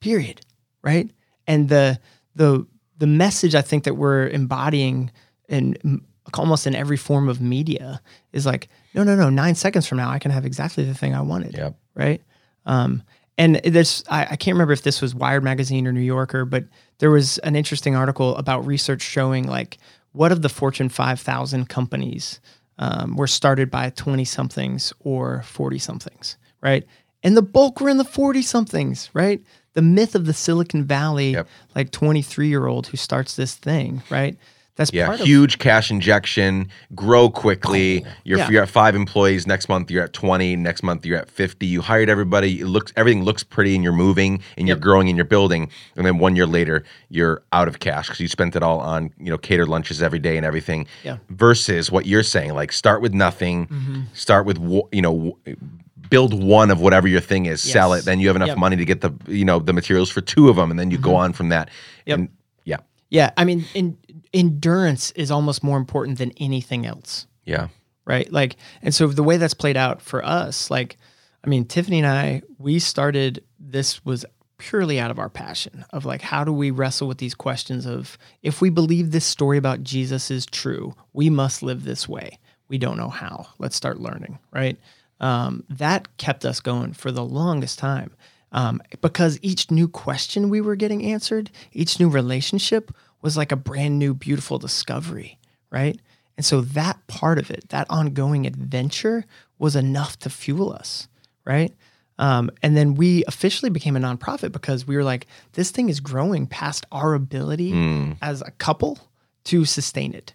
Period. Right? And the the the message I think that we're embodying in almost in every form of media is like, no, no, no. Nine seconds from now, I can have exactly the thing I wanted. Yep. Right. Um, and there's, I, I can't remember if this was Wired Magazine or New Yorker, but there was an interesting article about research showing like what of the Fortune five thousand companies um, were started by twenty-somethings or forty-somethings, right? And the bulk were in the forty-somethings, right? The myth of the Silicon Valley, yep. like twenty-three-year-old who starts this thing, right? That's yeah, part huge of- cash injection, grow quickly. You're, yeah. you're at five employees. Next month, you're at twenty. Next month, you're at fifty. You hired everybody. It looks, everything looks pretty, and you're moving, and yep. you're growing, and you're building. And then one year later, you're out of cash because you spent it all on, you know, catered lunches every day and everything. Yeah. Versus what you're saying, like start with nothing, mm-hmm. start with, you know, build one of whatever your thing is, yes. sell it. Then you have enough yep. money to get the, you know, the materials for two of them, and then you mm-hmm. go on from that. Yep. And, yeah. Yeah. I mean, in endurance is almost more important than anything else. Yeah. Right. Like, and so the way that's played out for us, like, I mean, Tiffany and I, we started, this was purely out of our passion of like, how do we wrestle with these questions of if we believe this story about Jesus is true, we must live this way. We don't know how. Let's start learning. Right. Um, that kept us going for the longest time. Um, because each new question we were getting answered, each new relationship was like a brand new, beautiful discovery, right? And so that part of it, that ongoing adventure was enough to fuel us, right? Um, and then we officially became a nonprofit because we were like, this thing is growing past our ability mm. as a couple to sustain it.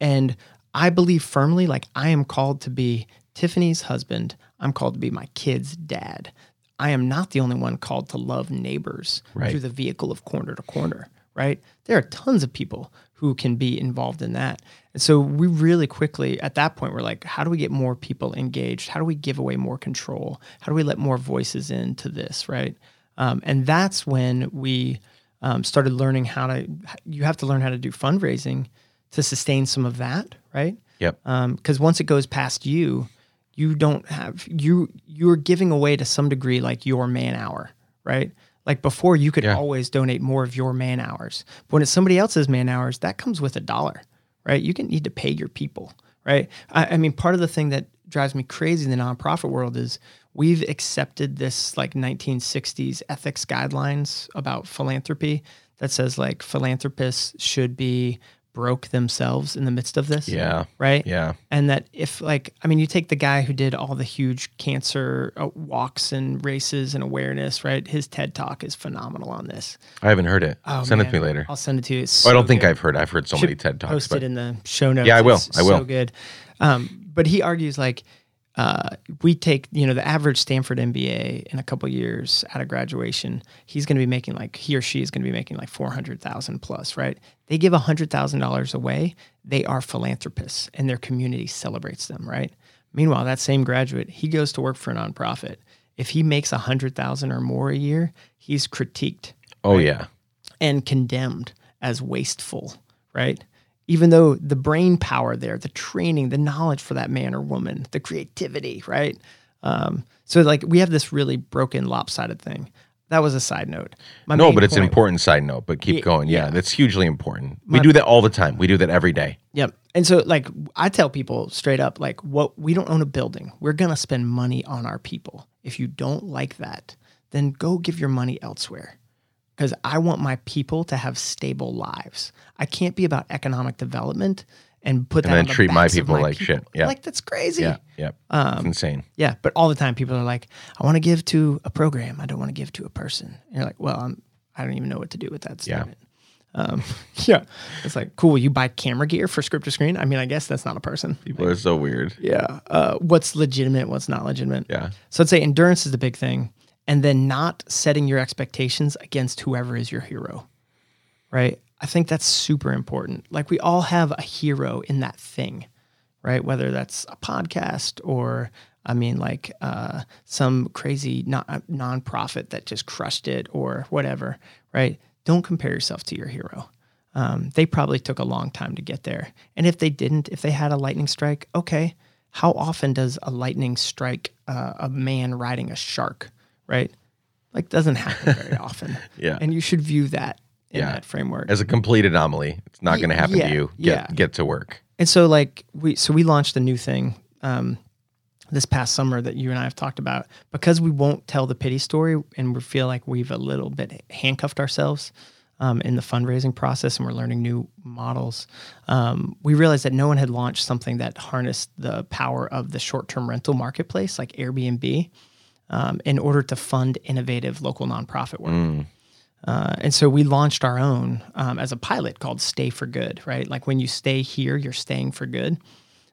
And I believe firmly, like I am called to be Tiffany's husband. I'm called to be my kid's dad. I am not the only one called to love neighbors right. through the vehicle of Corner to Corner, right? There are tons of people who can be involved in that. And so we really quickly, at that point, we're like, how do we get more people engaged? How do we give away more control? How do we let more voices into this, right? Um, and that's when we um, started learning how to, you have to learn how to do fundraising to sustain some of that, right? Yep. Um, 'cause once it goes past you, you don't have, you, you're giving away to some degree like your man hour, right? Like before you could yeah. always donate more of your man hours. But when it's somebody else's man hours, that comes with a dollar, right? You can need to pay your people, right? I, I mean, part of the thing that drives me crazy in the nonprofit world is we've accepted this like nineteen sixties ethics guidelines about philanthropy that says like philanthropists should be broke themselves in the midst of this. Yeah. Right? Yeah. And that if like, I mean, you take the guy who did all the huge cancer uh, walks and races and awareness, right? His TED Talk is phenomenal on this. I haven't heard it. Oh, send man. it to me later. I'll send it to you. It's so oh, I don't good. think I've heard, I've heard so Should many TED Talks. Post but... it in the show notes. Yeah, I will. It's I will. So good. Um, but he argues like, uh, we take, you know, the average Stanford M B A in a couple years out of graduation, he's going to be making like, he or she is going to be making like four hundred thousand plus, right? They give one hundred thousand dollars away. They are philanthropists and their community celebrates them, right? Meanwhile, that same graduate, he goes to work for a nonprofit. If he makes one hundred thousand dollars or more a year, he's critiqued. Oh, right? yeah. And condemned as wasteful, right? Even though the brain power there, the training, the knowledge for that man or woman, the creativity, right? Um, so like we have this really broken, lopsided thing. That was a side note. My no, but it's an important was, side note, but keep yeah, going. Yeah, yeah, that's hugely important. My, we do that all the time. We do that every day. Yep. And so like I tell people straight up, like what we don't own a building. We're going to spend money on our people. If you don't like that, then go give your money elsewhere. Because I want my people to have stable lives. I can't be about economic development and put and that on the treat my people my like people. Shit. Yeah. Like that's crazy. Yeah, yeah. Um, it's insane. Yeah, but all the time people are like, I want to give to a program. I don't want to give to a person. And you're like, well, I'm, I don't even know what to do with that statement. Yeah. Um, yeah. It's like, cool, you buy camera gear for Script to Screen? I mean, I guess that's not a person. People like, are so weird. Yeah. Uh, what's legitimate, what's not legitimate. Yeah. So I'd say endurance is the big thing. And then not setting your expectations against whoever is your hero, right? I think that's super important. Like we all have a hero in that thing, right? Whether that's a podcast or, I mean, like uh, some crazy non- nonprofit that just crushed it or whatever, right? Don't compare yourself to your hero. Um, they probably took a long time to get there. And if they didn't, if they had a lightning strike, okay, how often does a lightning strike uh, a man riding a shark? Right? Like doesn't happen very often. Yeah. And you should view that in yeah. that framework. As a complete anomaly. It's not yeah, going to happen yeah, to you. Get, yeah. get to work. And so like we, so we launched a new thing um, this past summer that you and I have talked about because we won't tell the pity story and we feel like we've a little bit handcuffed ourselves um, in the fundraising process and we're learning new models. Um, we realized that no one had launched something that harnessed the power of the short-term rental marketplace like Airbnb. Um, in order to fund innovative local nonprofit work. Mm. Uh, and so we launched our own um, as a pilot called Stay for Good, right? Like when you stay here, you're staying for good.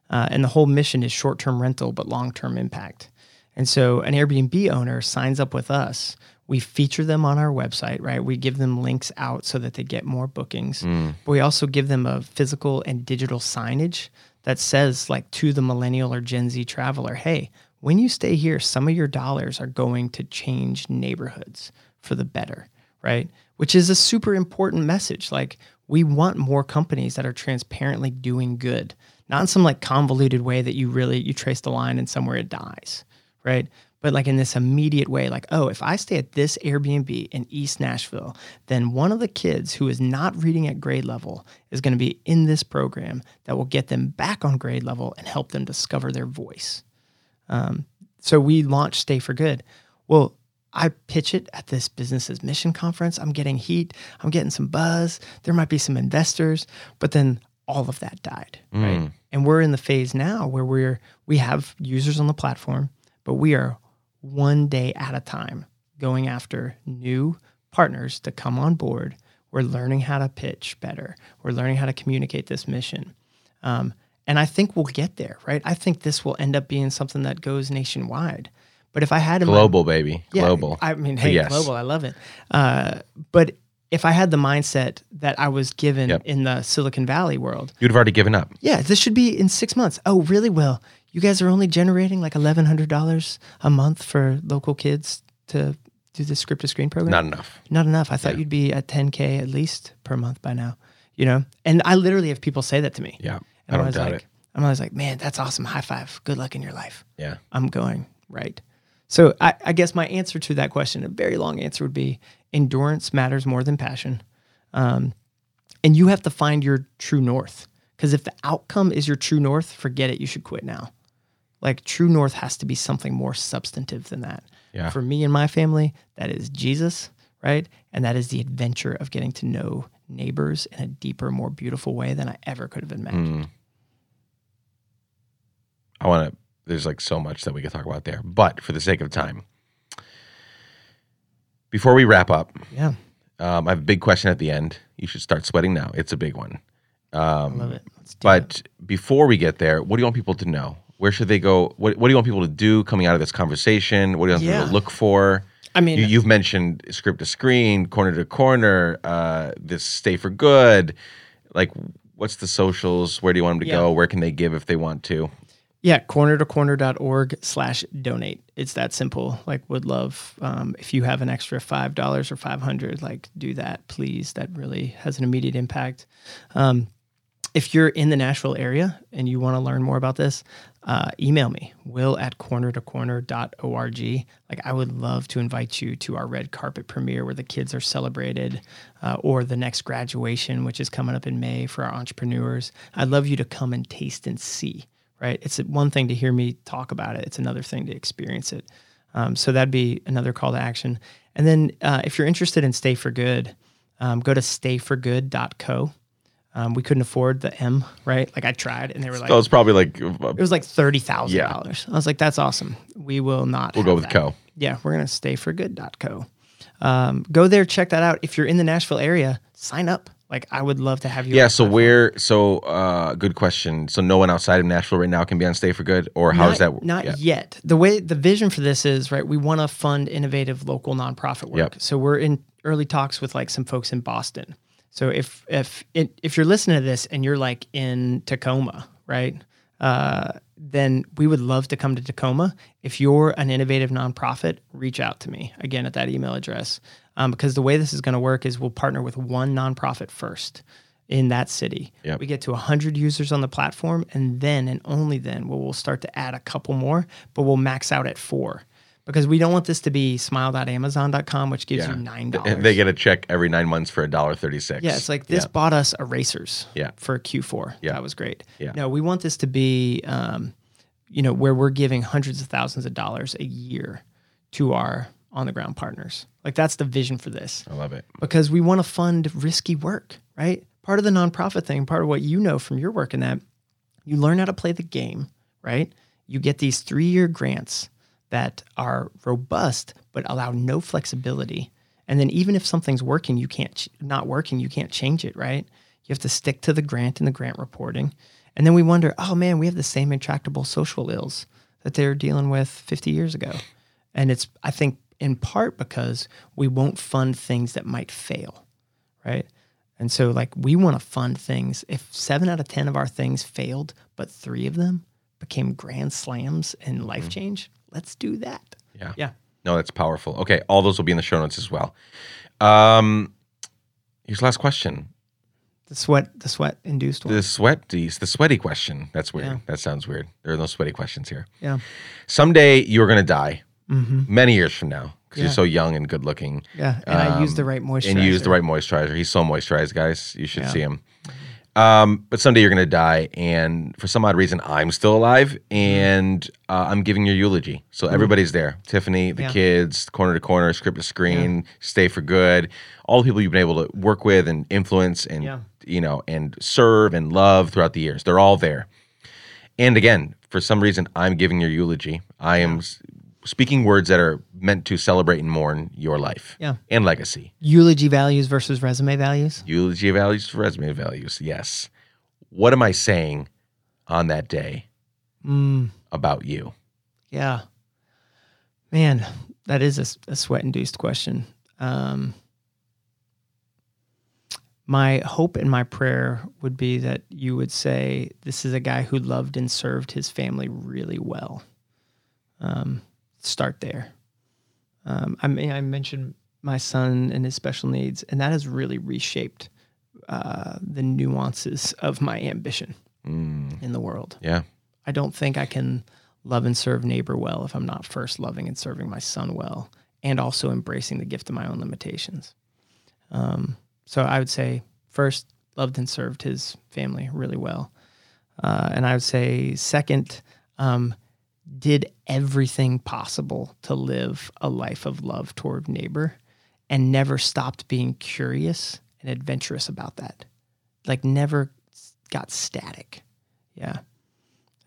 Uh, and the whole mission is short-term rental but long-term impact. And so an Airbnb owner signs up with us. We feature them on our website, right? We give them links out so that they get more bookings. Mm. But we also give them a physical and digital signage that says like to the millennial or Gen Z traveler, hey, when you stay here, some of your dollars are going to change neighborhoods for the better, right? Which is a super important message. Like we want more companies that are transparently doing good, not in some like convoluted way that you really, you trace the line and somewhere it dies, right? But like in this immediate way, like, oh, if I stay at this Airbnb in East Nashville, then one of the kids who is not reading at grade level is going to be in this program that will get them back on grade level and help them discover their voice. Um, so we launched Stay for Good. Well, I pitch it at this business's mission conference. I'm getting heat. I'm getting some buzz. There might be some investors, but then all of that died. Mm. Right? And we're in the phase now where we're, we have users on the platform, but we are one day at a time going after new partners to come on board. We're learning how to pitch better. We're learning how to communicate this mission. Um, And I think we'll get there, right? I think this will end up being something that goes nationwide. But if I had... Global, my, baby. Yeah, global. I mean, hey, yes. global. I love it. Uh, but if I had the mindset that I was given yep. in the Silicon Valley world... You'd have already given up. Yeah, this should be in six months. Oh, really? Well, you guys are only generating like eleven hundred dollars a month for local kids to do the Script to Screen program? Not enough. Not enough. I thought yeah. you'd be at ten K at least per month by now, you know? And I literally have people say that to me. Yeah. I don't I was doubt like, it. I'm always like, man, that's awesome. High five. Good luck in your life. Yeah. I'm going right. So I, I guess my answer to that question, a very long answer, would be endurance matters more than passion. Um, and you have to find your true north. Because if the outcome is your true north, forget it. You should quit now. Like true north has to be something more substantive than that. Yeah. For me and my family, that is Jesus, right? And that is the adventure of getting to know neighbors in a deeper, more beautiful way than I ever could have imagined. Mm. I want to, there's like so much that we could talk about there, but for the sake of time, before we wrap up, yeah, um, I have a big question at the end. You should start sweating now. It's a big one. Um, I love it. Let's do but it. Before we get there, what do you want people to know? Where should they go? What, what do you want people to do coming out of this conversation? What do you want yeah. people to look for? I mean, you, you've mentioned Script to Screen, Corner to Corner, uh, this Stay for Good. Like, what's the socials? Where do you want them to yeah. go? Where can they give if they want to? Yeah, corner to corner dot org slash donate. It's that simple. Like, would love um, if you have an extra five dollars or five hundred dollars, like do that, please. That really has an immediate impact. Um, if you're in the Nashville area and you want to learn more about this, uh, email me, will at corner to corner dot org. Like, I would love to invite you to our red carpet premiere where the kids are celebrated, uh, or the next graduation, which is coming up in May for our entrepreneurs. I'd love you to come and taste and see, right? It's one thing to hear me talk about it. It's another thing to experience it. Um, so that'd be another call to action. And then uh, if you're interested in Stay for Good, um, go to stay for good dot co. Um, we couldn't afford the M, right? Like, I tried, and they were like, "Oh, it's probably like uh, it was like thirty thousand yeah. dollars." I was like, "That's awesome. We will not. We'll go with that. Co. Yeah, we're gonna stay for good dot co. Um, go there, check that out. If you're in the Nashville area, sign up. Like, I would love to have you. Yeah. So platform. where? So uh, good question. So no one outside of Nashville right now can be on Stay for Good, or how not, does that work? Not yeah. yet. The way the vision for this is, right, we want to fund innovative local nonprofit work. Yep. So we're in early talks with like some folks in Boston. So if if if you're listening to this and you're like in Tacoma, right, uh, then we would love to come to Tacoma. If you're an innovative nonprofit, reach out to me, again, at that email address, um, because the way this is going to work is we'll partner with one nonprofit first in that city. Yep. We get to one hundred users on the platform, and then and only then we'll, we'll start to add a couple more, but we'll max out at four. Because we don't want this to be smile dot amazon dot com, which gives yeah. you nine dollars. They get a check every nine months for one dollar and thirty-six cents. Yeah, it's like, this yeah. bought us erasers yeah. for Q four. Yeah. That was great. Yeah. No, we want this to be, um, you know, where we're giving hundreds of thousands of dollars a year to our on-the-ground partners. Like, that's the vision for this. I love it. Because we want to fund risky work, right? Part of the nonprofit thing, part of what you know from your work in that, you learn how to play the game, right? You get these three-year grants that are robust but allow no flexibility. And then even if something's working, you can't ch- not working, you can't change it, right? You have to stick to the grant and the grant reporting. And then we wonder, oh man, we have the same intractable social ills that they were dealing with fifty years ago. And it's, I think, in part because we won't fund things that might fail, right? And so, like, we want to fund things. If seven out of ten of our things failed, but three of them became grand slams and life mm-hmm. change, let's do that. Yeah. Yeah. No, that's powerful. Okay. All those will be in the show notes as well. Um, here's the last question. The sweat, the sweat induced one. The sweat, the sweaty question. That's weird. Yeah. That sounds weird. There are no sweaty questions here. Yeah. Someday you're going to die mm-hmm. many years from now because yeah. you're so young and good looking. Yeah. And um, I use the right moisturizer. And you use the right moisturizer. He's so moisturized, guys. You should yeah. see him. Um, but someday you're going to die, and for some odd reason, I'm still alive, and uh, I'm giving your eulogy. So mm-hmm. everybody's there. Tiffany, the yeah. kids, Corner to Corner, Script to Screen, yeah. Stay for Good, all the people you've been able to work with and influence and, yeah. you know, and serve and love throughout the years. They're all there. And again, for some reason, I'm giving your eulogy. I am yeah. speaking words that are meant to celebrate and mourn your life yeah. and legacy. Eulogy values versus resume values? Eulogy values, resume values, yes. What am I saying on that day mm. about you? Yeah. Man, that is a, a sweat-induced question. Um, my hope and my prayer would be that you would say, this is a guy who loved and served his family really well. Um. Start there. Um, I mean, I mentioned my son and his special needs, and that has really reshaped uh, the nuances of my ambition mm. in the world. Yeah, I don't think I can love and serve neighbor well if I'm not first loving and serving my son well, and also embracing the gift of my own limitations. Um, so I would say first, loved and served his family really well, uh, and I would say second, um, did everything possible to live a life of love toward neighbor and never stopped being curious and adventurous about that. Like, never got static. Yeah.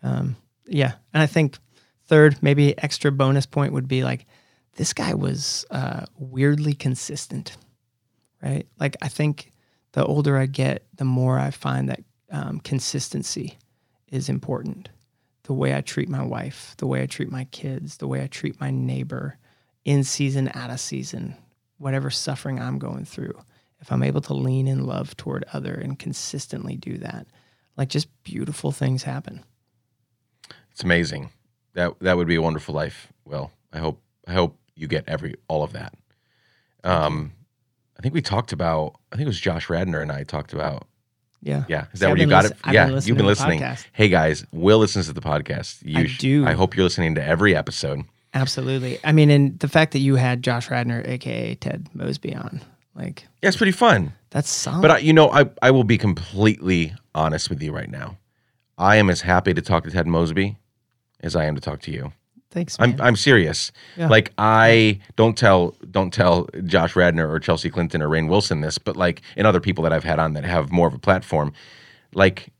Um, yeah. And I think third, maybe extra bonus point would be like, this guy was uh, weirdly consistent, right? Like, I think the older I get, the more I find that um, consistency is important. The way I treat my wife, the way I treat my kids, the way I treat my neighbor, in season, out of season, whatever suffering I'm going through, if I'm able to lean in love toward other and consistently do that, like, just beautiful things happen. It's amazing. That that would be a wonderful life. Well, I hope I hope you get every all of that. Um, I think we talked about, I think it was Josh Radner and I talked about Yeah. Yeah. Is that where you got it? Yeah. You've been listening. Hey, guys, Will listens to the podcast. You I do. I hope you're listening to every episode. Absolutely. I mean, and the fact that you had Josh Radnor, a k a. Ted Mosby, on. Like, yeah, it's pretty fun. That's solid. But, I, you know, I, I will be completely honest with you right now. I am as happy to talk to Ted Mosby as I am to talk to you. Thanks, man. I'm I'm serious. Yeah. Like, I don't tell don't tell Josh Radnor or Chelsea Clinton or Rainn Wilson this, but like, and other people that I've had on that have more of a platform, like,